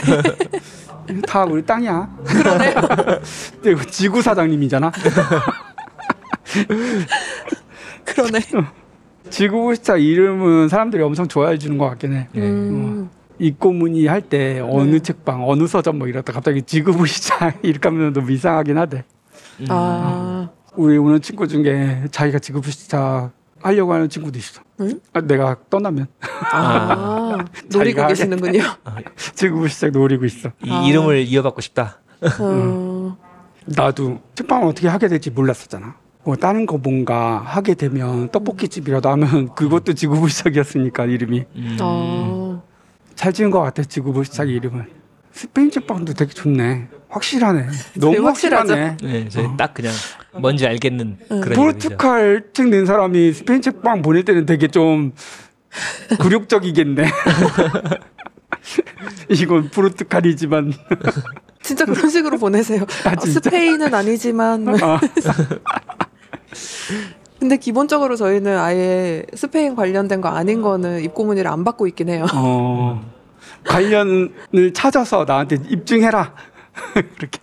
다 우리 땅이야. 그러네요. 근데 지구 사장님이잖아. 그러네. 지구불시착 이름은 사람들이 엄청 좋아해 주는 것 같긴 해. 음. 어. 입고문의 할 때 어느 네. 책방, 어느 서점 뭐 이렇다 갑자기 지구불시착 이렇게 하면 너무 이상하긴 하대. 음. 아. 우리 오는 친구 중에 자기가 지구불시착 하려고 하는 친구도 있어. 응? 아, 내가 떠나면. 아. 노리고 계시는군요. 지구불시착 노리고 있어. 이 아. 이름을 이어받고 싶다. 음. 나도 책방을 어떻게 하게 될지 몰랐었잖아. 뭐 다른 거 뭔가 하게 되면 떡볶이집이라도 하면 그것도 지구불시착이었으니까 이름이 음. 음. 잘 지은 것 같아. 지구불시착 이름은 스페인 책방도 되게 좋네. 확실하네. 너무 확실하네. 네, 저희 어. 딱 그냥 뭔지 알겠는 음. 그런 포르투갈 책 낸 사람이 스페인 책방 보낼 때는 되게 좀 굴욕적이겠네. 이건 포르투갈이지만 진짜 그런 식으로 보내세요. 아, 진짜? 아, 스페인은 아니지만 아. 근데 기본적으로 저희는 아예 스페인 관련된 거 아닌 거는 입고문의를 안 받고 있긴 해요. 어, 관련을 찾아서 나한테 입증해라. 그렇게.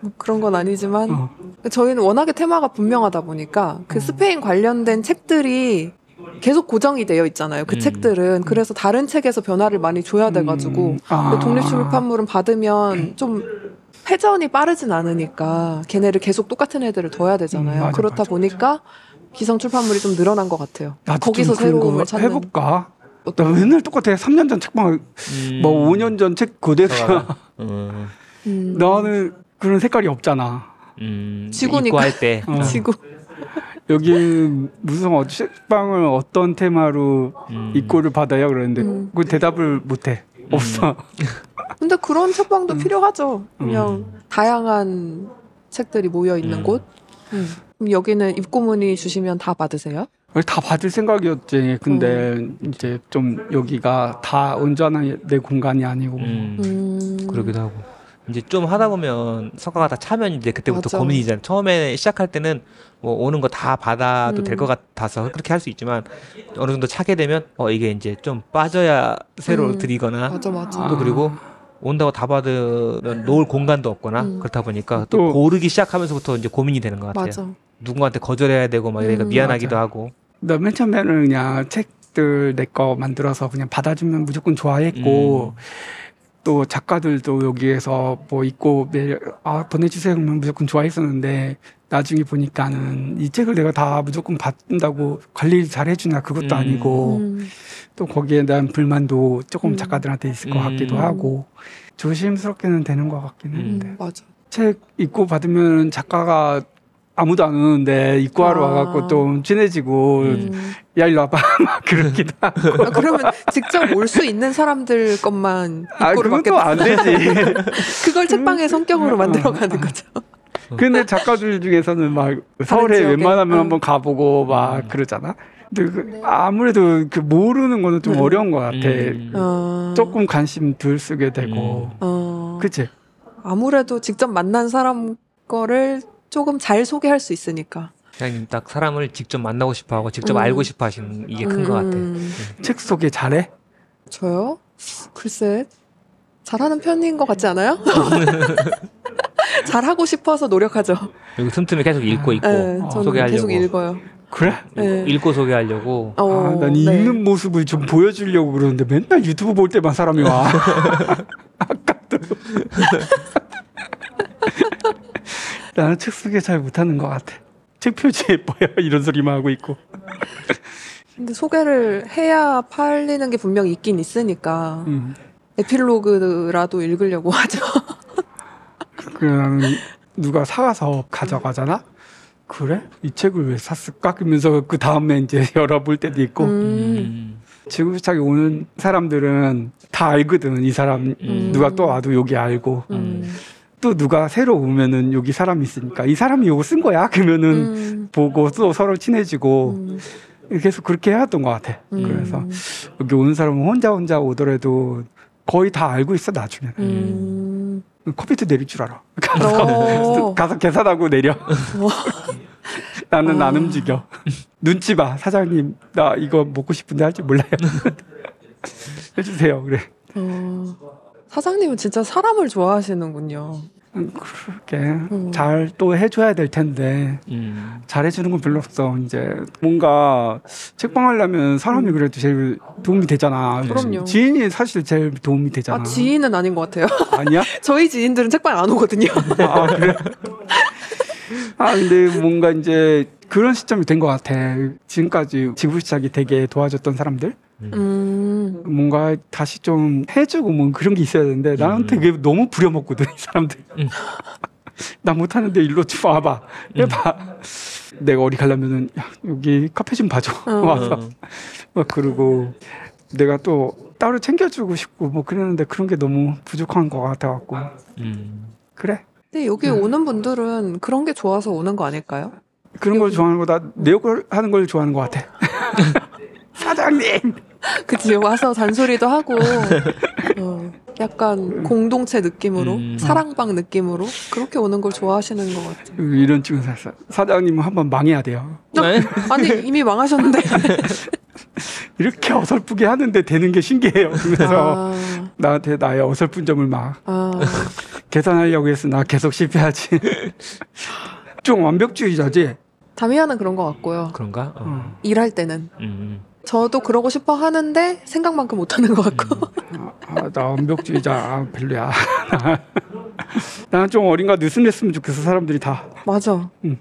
뭐 그런 건 아니지만 어. 저희는 워낙에 테마가 분명하다 보니까 그 어. 스페인 관련된 책들이 계속 고정이 되어 있잖아요. 그 음. 책들은. 그래서 다른 책에서 변화를 많이 줘야 돼가지고 음. 아. 독립출판물은 받으면 좀 회전이 빠르진 않으니까 걔네를 계속 똑같은 애들을 둬야 되잖아요. 음, 맞아, 그렇다 맞아, 보니까 맞아. 기성출판물이 좀 늘어난 것 같아요. 거기서 새로움을 찾는. 해볼까? 나 맨날 똑같아. 삼 년 전 책방 음. 뭐 오 년 전 책 그대로야. 음. 음. 나는 그런 색깔이 없잖아. 음. 지구니까. 입고할 때. 어. 지구. 여기 무슨 어, 책방을 어떤 테마로 음. 입고를 받아요? 그러는데 음. 그 대답을 못해. 없어. 음. 근데 그런 책방도 음. 필요하죠. 그냥 음. 다양한 책들이 모여 있는 음. 곳. 음. 그럼 여기는 입고문의 주시면 다 받으세요? 다 받을 생각이었지. 근데 음. 이제 좀 여기가 다 온전한 내 공간이 아니고 음. 음. 그러기도 하고 이제 좀 하다 보면 성과가 다 차면 이제 그때부터 맞아. 고민이잖아요. 처음에 시작할 때는 뭐 오는 거 다 받아도 음. 될 것 같아서 그렇게 할 수 있지만 어느 정도 차게 되면 어 이게 이제 좀 빠져야 새로 음. 들이거나 맞아, 맞아. 또 그리고 온다고 다 받으면 놓을 공간도 없거나 음. 그렇다 보니까 또 음. 고르기 시작하면서부터 이제 고민이 되는 것 같아요. 맞아. 누군가한테 거절해야 되고 막 이러니까 음. 미안하기도 맞아. 하고. 나 맨 처음에는 그냥 책들 내 거 만들어서 그냥 받아주면 무조건 좋아했고 음. 또 작가들도 여기에서 뭐 있고 매일 아 보내주세요 그러면 무조건 좋아했었는데 나중에 보니까는 이 책을 내가 다 무조건 받는다고 관리를 잘 해주냐 그것도 음. 아니고 음. 또 거기에 대한 불만도 조금 음. 작가들한테 있을 것 같기도 음. 하고 조심스럽게는 되는 것 같긴 한데 음, 맞아. 책 읽고 받으면 작가가 아무도 안 오는데 입고하러 아. 와갖고 좀 친해지고 음. 야 일로 와봐 막 그러기도 하고. 아, 그러면 직접 올 수 있는 사람들 것만 입고를 받겠다. 아, 그건 또 안 되지. 그걸 책방의 성격으로 만들어가는 거죠. 근데 작가들 중에서는 막 서울에 지역에? 웬만하면 음. 한번 가보고 막 음. 그러잖아. 근데 그 아무래도 그 모르는 거는 좀 음. 어려운 것 같아. 음. 어. 조금 관심 덜 쓰게 되고. 음. 어. 그치? 아무래도 직접 만난 사람 거를 조금 잘 소개할 수 있으니까. 사장님 딱 사람을 직접 만나고 싶어하고 직접 음. 알고 싶어하시는 이게 큰 것 음. 같아. 책 소개 잘해? 저요? 글쎄 잘하는 편인 것 같지 않아요? 잘하고 싶어서 노력하죠. 여기 틈틈이 계속 읽고 읽고 네, 어. 소개하려고. 계속 읽어요. 그래? 네. 읽고 소개하려고. 어, 아, 난 읽는 네. 모습을 좀 보여주려고 그러는데 맨날 유튜브 볼 때만 사람이 와. 아깝다. 나는 책 소개 잘 못하는 것 같아. 책 표지 예뻐요 이런 소리만 하고 있고. 근데 소개를 해야 팔리는 게 분명 있긴 있으니까 음. 에필로그라도 읽으려고 하죠. 그냥 누가 사와서 가져가잖아. 그래? 이 책을 왜 샀을까? 그러면서 그 다음에 이제 열어볼 때도 있고. 음. 지구불시착에 오는 사람들은 다 알거든. 이 사람 음. 누가 또 와도 여기 알고. 음. 또 누가 새로 오면은 여기 사람이 있으니까 이 사람이 요거 쓴 거야? 그러면은 음. 보고 또 서로 친해지고 음. 계속 그렇게 해왔던 것 같아. 음. 그래서 여기 오는 사람은 혼자 혼자 오더라도 거의 다 알고 있어 나중에는. 음. 커피도 내릴 줄 알아. 가서, 가서 계산하고 내려. 나는 안 움직여. 눈치 봐. 사장님 나 이거 먹고 싶은데 할 줄 몰라요. 해주세요. 그래. 어. 사장님은 진짜 사람을 좋아하시는군요. 그렇게 음. 잘 또 해줘야 될 텐데 음. 잘 해주는 건 별로 없어. 이제 뭔가 책방 하려면 사람이 그래도 제일 도움이 되잖아. 그럼요. 지인이 사실 제일 도움이 되잖아. 아, 지인은 아닌 것 같아요. 아니야? 저희 지인들은 책방 안 오거든요. 아 그래? 아 근데 뭔가 이제 그런 시점이 된 것 같아. 지금까지 지구불시착이 되게 도와줬던 사람들. 음. 뭔가 다시 좀 해주고 뭐 그런 게 있어야 되는데 나한테 그게 너무 부려먹거든 이 사람들. 음. 나 못하는데 일로 좀 와봐 해봐. 음. 내가 어디 가려면은 야, 여기 카페 좀 봐줘. 음. 와서 막 그러고 내가 또 따로 챙겨주고 싶고 뭐 그랬는데 그런 게 너무 부족한 것 같아갖고. 음. 그래. 근데 여기 음. 오는 분들은 그런 게 좋아서 오는 거 아닐까요? 그런 걸 좋아하는 거다. 내 욕을 하는 걸 좋아하는 것 같아. 사장님. 그치 와서 잔소리도 하고. 어. 약간 음. 공동체 느낌으로 음. 사랑방 느낌으로 그렇게 오는 걸 좋아하시는 것 같아요. 이런 쪽은 사사, 사장님은 한번 망해야 돼요. 네? 아니 이미 망하셨는데. 이렇게 어설프게 하는데 되는 게 신기해요. 그래서 아. 나한테 나의 어설픈 점을 막 아. 계산하려고 해서 나 계속 실패하지. 좀 완벽주의자지. 다미아는 그런 것 같고요. 그런가? 어. 음. 일할 때는. 음. 저도 그러고 싶어 하는데 생각만큼 못하는 것 같고. 음. 아, 나 완벽주의자. 아, 별로야. 나는 좀 어린가 느슨했으면 좋겠어. 사람들이 다. 맞아. 음.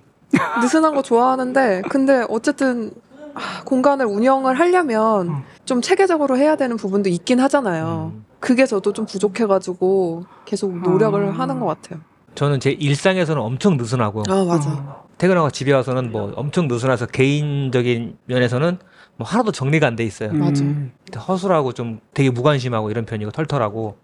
느슨한 거 좋아하는데 근데 어쨌든 아, 공간을 운영을 하려면 음. 좀 체계적으로 해야 되는 부분도 있긴 하잖아요. 음. 그게 저도 좀 부족해가지고 계속 노력을 아. 하는 것 같아요. 저는 제 일상에서는 엄청 느슨하고. 아 맞아. 어. 퇴근하고 집에 와서는 뭐 엄청 느슨해서 개인적인 면에서는 뭐 하나도 정리가 안 돼 있어요. 맞아. 음. 허술하고 좀 되게 무관심하고 이런 편이고 털털하고.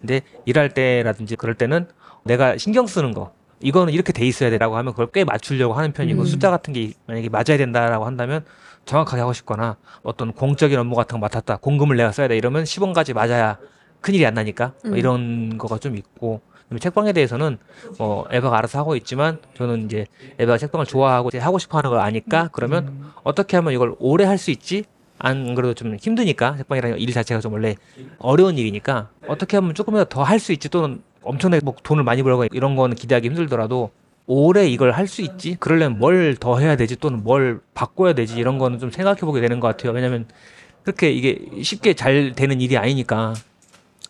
근데 일할 때라든지 그럴 때는 내가 신경 쓰는 거 이거는 이렇게 돼 있어야 되라고 하면 그걸 꽤 맞추려고 하는 편이고 음. 숫자 같은 게 만약에 맞아야 된다라고 한다면 정확하게 하고 싶거나 어떤 공적인 업무 같은 거 맡았다 공금을 내가 써야 돼 이러면 시범까지 맞아야 큰일이 안 나니까 음. 뭐 이런 거가 좀 있고. 책방에 대해서는 어, 에바가 알아서 하고 있지만 저는 이제 에바가 책방을 좋아하고 이제 하고 싶어하는 걸 아니까 그러면 음. 어떻게 하면 이걸 오래 할 수 있지? 안 그래도 좀 힘드니까 책방이라는 일 자체가 좀 원래 어려운 일이니까 어떻게 하면 조금이라도 더 할 수 있지 또는 엄청나게 뭐 돈을 많이 벌고 이런 거는 기대하기 힘들더라도 오래 이걸 할 수 있지? 그러려면 뭘 더 해야 되지 또는 뭘 바꿔야 되지 이런 거는 좀 생각해보게 되는 것 같아요. 왜냐하면 그렇게 이게 쉽게 잘 되는 일이 아니니까.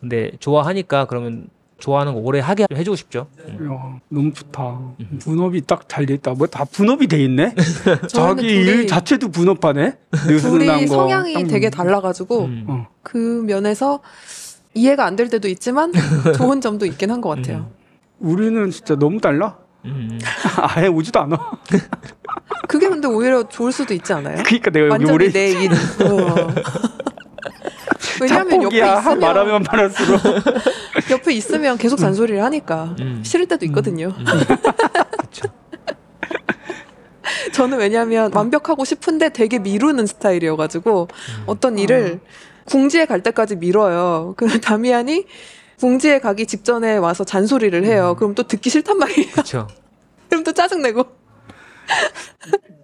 근데 좋아하니까 그러면 좋아하는 거 오래 하게 해주고 싶죠. 이야, 너무 좋다. 음. 분업이 딱 잘 돼 있다. 뭐 다 분업이 돼 있네. 자기 일 자체도 분업하네. 우리 성향이 거. 되게 달라가지고 음. 어. 그 면에서 이해가 안 될 때도 있지만 좋은 점도 있긴 한 것 같아요. 음. 우리는 진짜 너무 달라. 음. 아예 오지도 않아. 그게 근데 오히려 좋을 수도 있지 않아요? 그러니까 내가 여기 오래 내 일. 왜냐하면 옆에 있으면 말하면 말할수록 옆에 있으면 계속 잔소리를 하니까 음. 싫을 때도 있거든요. 음. 음. 그렇죠. 저는 왜냐하면 완벽하고 싶은데 되게 미루는 스타일이어가지고 음. 어떤 일을 아. 궁지에 갈 때까지 미뤄요. 근데 다미안이 궁지에 가기 직전에 와서 잔소리를 해요. 음. 그럼 또 듣기 싫단 말이에요. 그렇죠. 그럼 또 짜증내고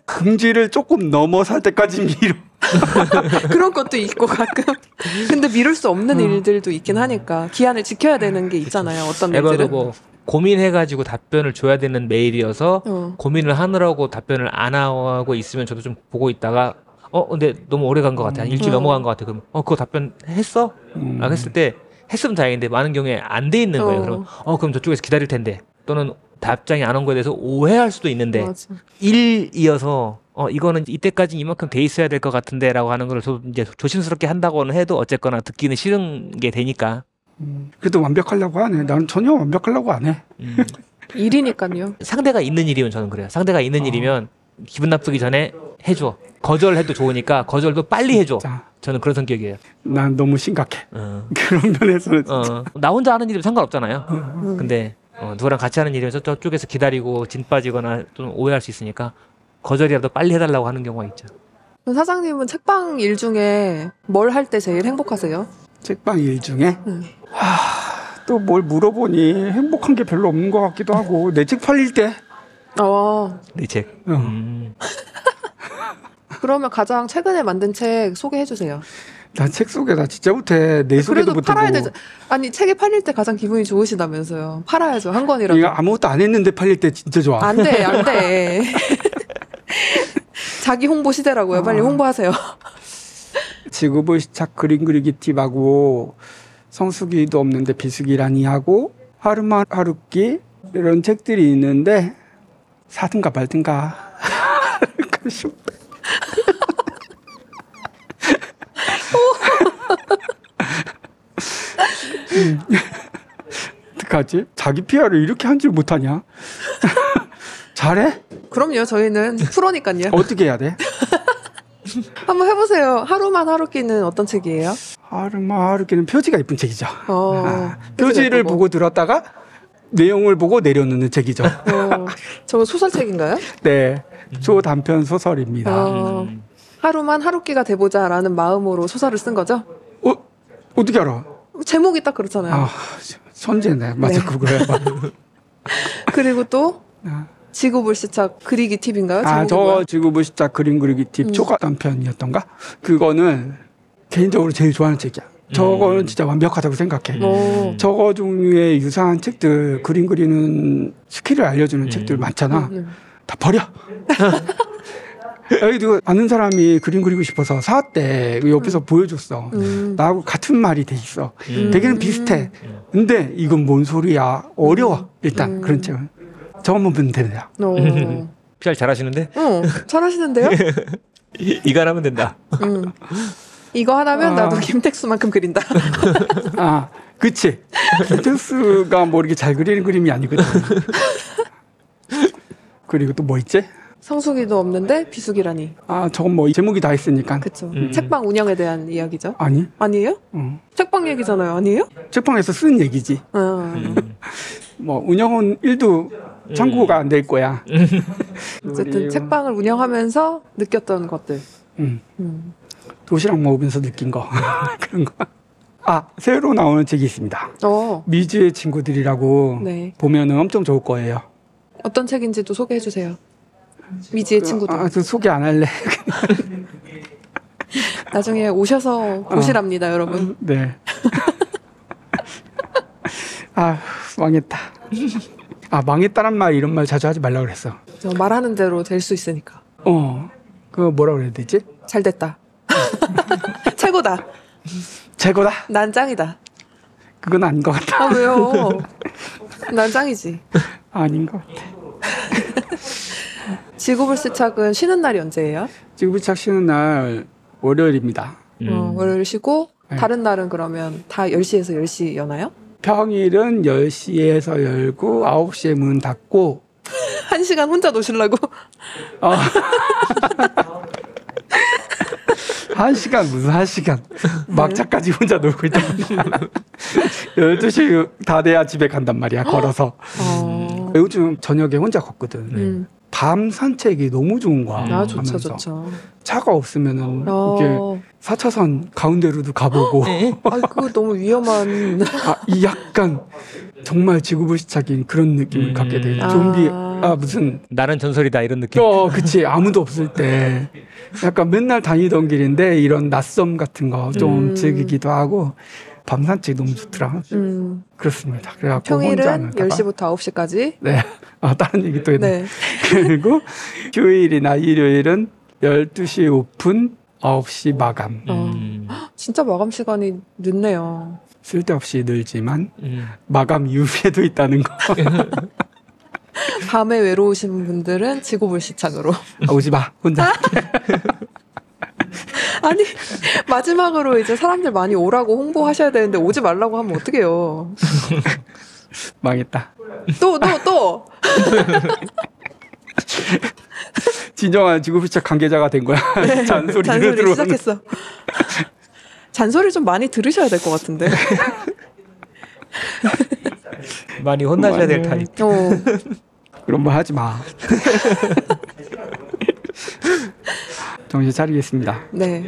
궁지를 조금 넘어설 때까지 미뤄. 그런 것도 있고 가끔. 근데 미룰 수 없는 어. 일들도 있긴 하니까 기한을 지켜야 되는 게 있잖아요. 그쵸. 어떤 일들은 뭐 고민해가지고 답변을 줘야 되는 메일이어서 어. 고민을 하느라고 답변을 안 하고 있으면 저도 좀 보고 있다가 어 근데 너무 오래 간 것 같아. 한 일주일 어. 넘어간 것 같아. 그럼 어 그거 답변 했어? 음. 라고 했을 때 했으면 다행인데 많은 경우에 안 돼 있는 거예요. 어. 그럼 어 그럼 저쪽에서 기다릴 텐데 또는 답장이 안 온 거에 대해서 오해할 수도 있는데 맞아. 일이어서 어 이거는 이때까지 이만큼 돼 있어야 될 것 같은데라고 하는 걸 조, 이제 조심스럽게 한다고는 해도 어쨌거나 듣기는 싫은 게 되니까. 음, 그래도 완벽하려고 하네. 나는 전혀 완벽하려고 안 해. 음. 일이니까요. 상대가 있는 일이면 저는 그래요. 상대가 있는 어. 일이면 기분 나쁘기 전에 해줘. 거절해도 좋으니까 거절도 빨리 해줘. 진짜. 저는 그런 성격이에요. 난 너무 심각해. 어. 그런 면에서는 진짜. 어, 나 혼자 하는 일이면 상관없잖아요. 음. 근데 어, 누구랑 같이 하는 일이면서 저쪽에서 기다리고 진 빠지거나 좀 오해할 수 있으니까 거절이라도 빨리 해달라고 하는 경우가 있죠. 사장님은 책방 일 중에 뭘 할 때 제일 행복하세요? 책방 일 중에? 응. 하... 또 뭘 물어보니 행복한 게 별로 없는 것 같기도 하고 내 책 팔릴 때? 어... 내 책? 응. 음. 그러면 가장 최근에 만든 책 소개해 주세요. 나 책 소개 나 진짜 못해. 내 소개도 못하고. 팔아야 되죠. 아니 책이 팔릴 때 가장 기분이 좋으시다면서요. 팔아야죠. 한 권이라도. 이거 아무것도 안 했는데 팔릴 때 진짜 좋아. 안 돼. 안 돼. 자기 홍보 시대라고요. 아. 빨리 홍보하세요. 지구불시착 그림 그리기 팁하고 성수기도 없는데 비수기라니 하고 하루만 하루끼 이런 책들이 있는데 사든가 말든가. 음. 어떡하지? 자기 피아를 이렇게 한 줄 못하냐? 잘해? 그럼요. 저희는 프로니까요. 어떻게 해야 돼? 한번 해보세요. 하루만 하루끼는 어떤 책이에요? 하루만 하루끼는 표지가 예쁜 책이죠. 어, 아, 표지를 예쁘고. 보고 들었다가 내용을 보고 내려놓는 책이죠. 어, 저거 소설책인가요? 네. 초단편 소설입니다. 어, 하루만 하루끼가 돼보자라는 마음으로 소설을 쓴 거죠? 어? 어떻게 알아? 제목이 딱 그렇잖아요. 아, 선제네. 맞아, 네. 그거야. 그리고 또 지구불시착 그리기 팁인가요? 아, 저 지구불시착 그림 그리기 팁 음. 초과 단편이었던가? 그거는 개인적으로 제일 좋아하는 책이야. 저거는 진짜 완벽하다고 생각해. 음. 저거 종류의 유사한 책들, 그림 그리는 스킬을 알려주는 음. 책들 많잖아. 음. 다 버려. 여기도 아는 사람이 그림 그리고 싶어서 사왔대. 옆에서 음. 보여줬어. 음. 나하고 같은 말이 돼 있어. 음. 되게는 비슷해. 근데 이건 뭔 소리야. 어려워. 일단 음. 그런 책은. 저것만 보면 됩니다. 피알 잘하시는데? 어, 잘하시는데요? 이걸 하면 된다. 음. 이거 하라면 아... 나도 김택수만큼 그린다. 아, 그치. 김택수가 뭐 이렇게 잘 그리는 그림이 아니거든. 그리고 또 뭐 있지? 성수기도 없는데 비수기라니. 아, 저건 뭐 제목이 다 있으니까. 그쵸. 음. 책방 운영에 대한 이야기죠. 아니. 아니에요? 응. 책방 얘기잖아요. 아니에요? 책방에서 쓰는 얘기지. 아. 음. 뭐 운영은 일도 참고가 안 될 거야. 어쨌든 책방을 운영하면서 느꼈던 것들. 음. 음. 도시락 먹으면서 느낀 거. 그런 거. 아, 새로 나오는 책이 있습니다. 어. 미지의 친구들이라고. 네. 보면은 엄청 좋을 거예요. 어떤 책인지도 소개해 주세요. 미지의 그, 친구들. 아, 저 소개 안 할래. 나중에 오셔서 보시랍니다, 어. 여러분. 네. 아, 망했다. 아, 망했다란 말, 이런 말 자주 하지 말라고 그랬어. 말하는 대로 될 수 있으니까. 어. 그거 뭐라고 그래야 되지? 잘 됐다. 최고다. 최고다? 난 짱이다. 그건 아닌 것 같아. 아, 왜요? 난 짱이지. 아닌 것 같아. 지구불시착은 쉬는 날이 언제예요? 지구불시착 쉬는 날 월요일입니다. 음. 어, 월요일 쉬고 네. 다른 날은 그러면 다 열 시에서 열 시 여나요? 평일은 열 시에서 열고 아홉 시에 문 닫고 한 시간 혼자 노시려고? 어. 한 시간, 무슨 한 시간. 막차까지 혼자 놀고 있다. 열두 시 다 돼야 집에 간단 말이야, 걸어서. 어. 요즘 저녁에 혼자 걷거든. 음. 밤 산책이 너무 좋은 거야. 아, 좋죠, 좋죠. 차가 없으면은, 어. 이렇게 사 차선 가운데로도 가보고. 아, 그거 너무 위험한. 아, 이 약간 정말 지구불시착인 그런 느낌을 음. 갖게 돼. 좀비. 아. 아, 무슨. 나는 전설이다, 이런 느낌. 어, 그치. 아무도 없을 때. 약간 맨날 다니던 길인데, 이런 낯섦 같은 거 좀 음. 즐기기도 하고, 밤 산책이 너무 좋더라. 음. 그렇습니다. 그래갖고 평일은 열 시부터 아홉 시까지. 네. 아, 다른 얘기 또 했네. 네. 그리고 휴일이나 일요일은 열두 시 오픈, 아홉 시 마감. 음. 아, 진짜 마감 시간이 늦네요. 쓸데없이 늘지만, 음. 마감 이후에도 있다는 거. 밤에 외로우신 분들은 지구불시착으로 아, 오지 마 혼자. 아니, 마지막으로 이제 사람들 많이 오라고 홍보하셔야 되는데 오지 말라고 하면 어떡해요. 망했다. 또 또 또. 진정한 지구불시착 관계자가 된 거야. 네, 잔소리를 잔소리 들어오는. 시작했어. 잔소리 좀 많이 들으셔야 될 것 같은데. 많이 혼나셔야 될 타입. 어. 그런 말 하지 마. 정신 차리겠습니다. 네.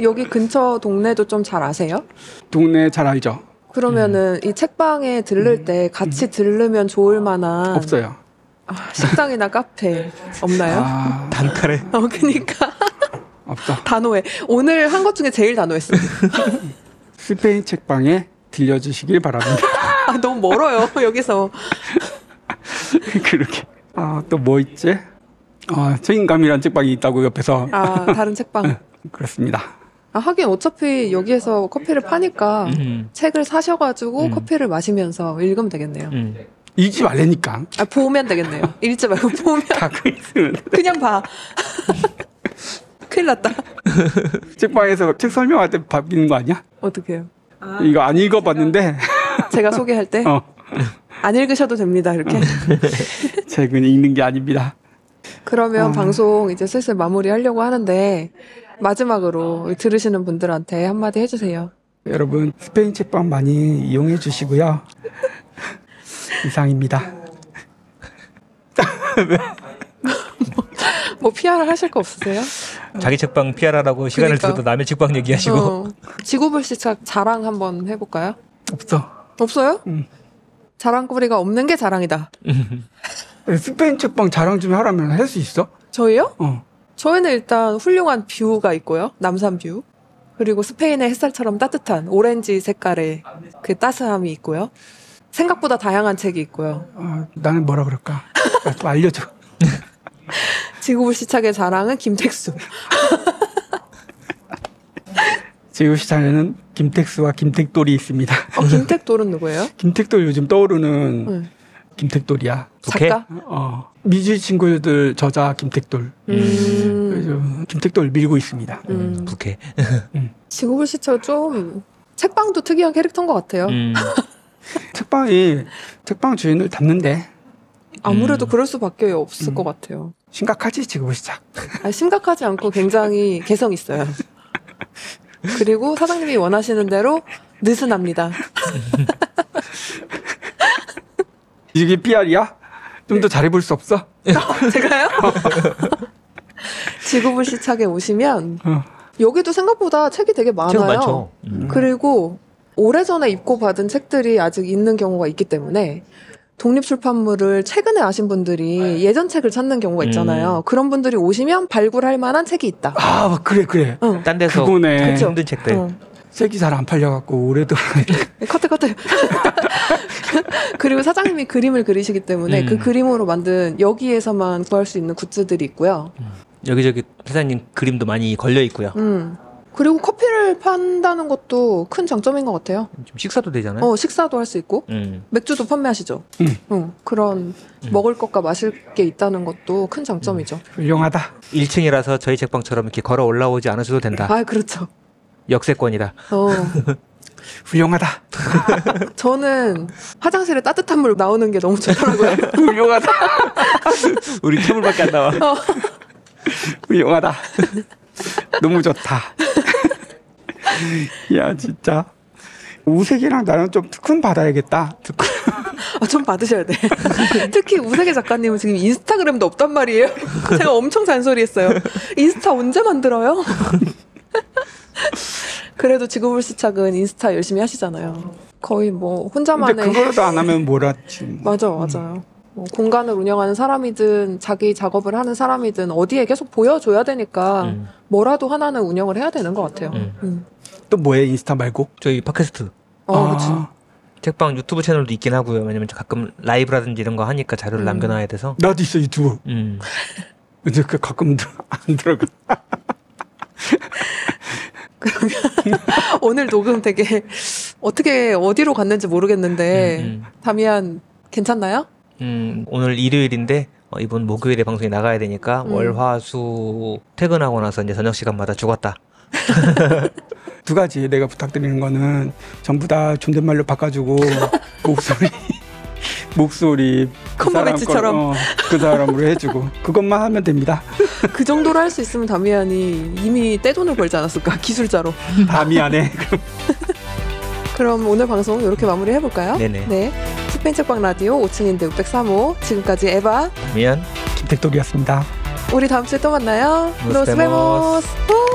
여기 근처 동네도 좀 잘 아세요? 동네 잘 알죠. 그러면은 음. 이 책방에 들를 때 같이 들르면 좋을 만한 없어요. 아, 식당이나 카페 없나요? 아... 단칼에. 어, 그러니까. 없다. 단호해. 오늘 한 것 중에 제일 단호했어. 스페인 책방에 들려주시길 바랍니다. 아, 너무 멀어요. 여기서. 그렇게. 아, 또 뭐 있지? 아, 책임감이란 책방이 있다고 옆에서. 아, 다른 책방. 그렇습니다. 아, 하긴 어차피 여기에서 커피를 파니까 음. 책을 사셔가지고 음. 커피를 마시면서 읽으면 되겠네요. 음. 읽지 말라니까. 아, 보면 되겠네요. 읽지 말고 보면. 다 그냥 봐. 큰일 났다. 책방에서 책 설명할 때 바뀌는 거 아니야? 어떻게 해요? 아, 이거 안 읽어봤는데 제가, 제가 소개할 때 어. 안 읽으셔도 됩니다 이렇게. 책은 읽는 게 아닙니다. 그러면 어. 방송 이제 슬슬 마무리하려고 하는데 마지막으로 들으시는 분들한테 한마디 해주세요. 여러분, 스페인 책방 많이 이용해 주시고요. 이상입니다. 뭐 피아르 하실 거 없으세요? 자기 책방 피아르하라고 시간을 그러니까. 들어도 남의 책방 얘기하시고. 어. 지구불시착 자랑 한번 해볼까요? 없어. 없어요? 음. 자랑거리가 없는 게 자랑이다. 스페인 책방 자랑 좀 하라면 할 수 있어? 저희요? 어. 저희는 일단 훌륭한 뷰가 있고요. 남산 뷰. 그리고 스페인의 햇살처럼 따뜻한 오렌지 색깔의 그 따스함이 있고요. 생각보다 다양한 책이 있고요. 어, 나는 뭐라 그럴까? 좀 알려줘. 지구불시착의 자랑은 김택수. 지구불시착에는 김택수와 김택돌이 있습니다. 어, 김택돌은 누구예요? 김택돌 요즘 떠오르는 응. 김택돌이야. 작가? 어, 미주의 친구들 저자 김택돌. 음. 김택돌 밀고 있습니다. 음. 부캐. 음. 지구불시착 좀 책방도 특이한 캐릭터인 것 같아요. 음. 책방이 책방 주인을 닮는데 아무래도 음. 그럴 수밖에 없을 음. 것 같아요. 심각하지 지구불시착. 아, 심각하지 않고 굉장히 개성 있어요. 그리고 사장님이 원하시는 대로 느슨합니다. 이게 피알이야? 좀 더 잘해볼 수 없어? 제가요? 지구불시착에 오시면 어. 여기도 생각보다 책이 되게 많아요. 책 많죠. 음. 그리고 오래전에 입고 받은 책들이 아직 있는 경우가 있기 때문에 독립출판물을 최근에 아신 분들이 예전 책을 찾는 경우가 있잖아요. 음. 그런 분들이 오시면 발굴할 만한 책이 있다. 아 그래 그래. 응. 딴 데서 그거네. 힘든 책들. 어. 책이 잘 안 팔려갖고 오래도록 커트 커트. 그리고 사장님이 그림을 그리시기 때문에 음. 그 그림으로 만든 여기에서만 구할 수 있는 굿즈들이 있고요. 음. 여기저기 사장님 그림도 많이 걸려 있고요. 음. 그리고 커피를 판다는 것도 큰 장점인 것 같아요. 좀 식사도 되잖아요. 어, 식사도 할 수 있고 음. 맥주도 판매하시죠. 음. 어, 그런 음. 먹을 것과 마실 게 있다는 것도 큰 장점이죠. 음. 훌륭하다. 일 층이라서 저희 책방처럼 이렇게 걸어 올라오지 않으셔도 된다. 아 그렇죠. 역세권이다. 어. 훌륭하다. 저는 화장실에 따뜻한 물 나오는 게 너무 좋더라고요. 훌륭하다. 우리 찬물밖에 안 나와. 어. 훌륭하다. 너무 좋다. 야 진짜 우색이랑 나는 좀 특훈 받아야겠다. 특훈. 아, 좀 받으셔야 돼. 특히 우색의 작가님은 지금 인스타그램도 없단 말이에요. 제가 엄청 잔소리했어요. 인스타 언제 만들어요? 그래도 지구불시착은 인스타 열심히 하시잖아요. 거의 뭐 혼자만의. 근데 그거라도 안 하면 뭐라지. 맞아 맞아요. 음. 뭐 공간을 운영하는 사람이든 자기 작업을 하는 사람이든 어디에 계속 보여줘야 되니까 음. 뭐라도 하나는 운영을 해야 되는 것 같아요. 음. 음. 또 뭐해 인스타 말고? 저희 팟캐스트. 어, 아, 그렇지. 책방 유튜브 채널도 있긴 하고요. 왜냐면 가끔 라이브라든지 이런 거 하니까 자료를 음. 남겨놔야 돼서. 나도 있어 유튜브. 음. 근데 그 가끔 안 들어가. 그러면 오늘 녹음 되게 어떻게 어디로 갔는지 모르겠는데 음, 음. 다미안 괜찮나요? 음, 오늘 일요일인데 어, 이번 목요일에 방송이 나가야 되니까 음. 월, 화, 수 퇴근하고 나서 이제 저녁 시간마다 죽었다. 두 가지 내가 부탁드리는 거는 전부 다 존댓말로 바꿔주고 목소리 목소리 그 컴버배치처럼 어, 그 사람으로 해주고 그것만 하면 됩니다. 그 정도로 할 수 있으면 다미안이 이미 떼돈을 벌지 않았을까 기술자로. 다미안해. 그럼. 그럼 오늘 방송 이렇게 마무리 해볼까요? 네네. 네. 스페인 책방 라디오 오층인데 육백삼 호 지금까지 에바 다미안 김택돌이었습니다. 우리 다음 주에 또 만나요. 노스 베모스.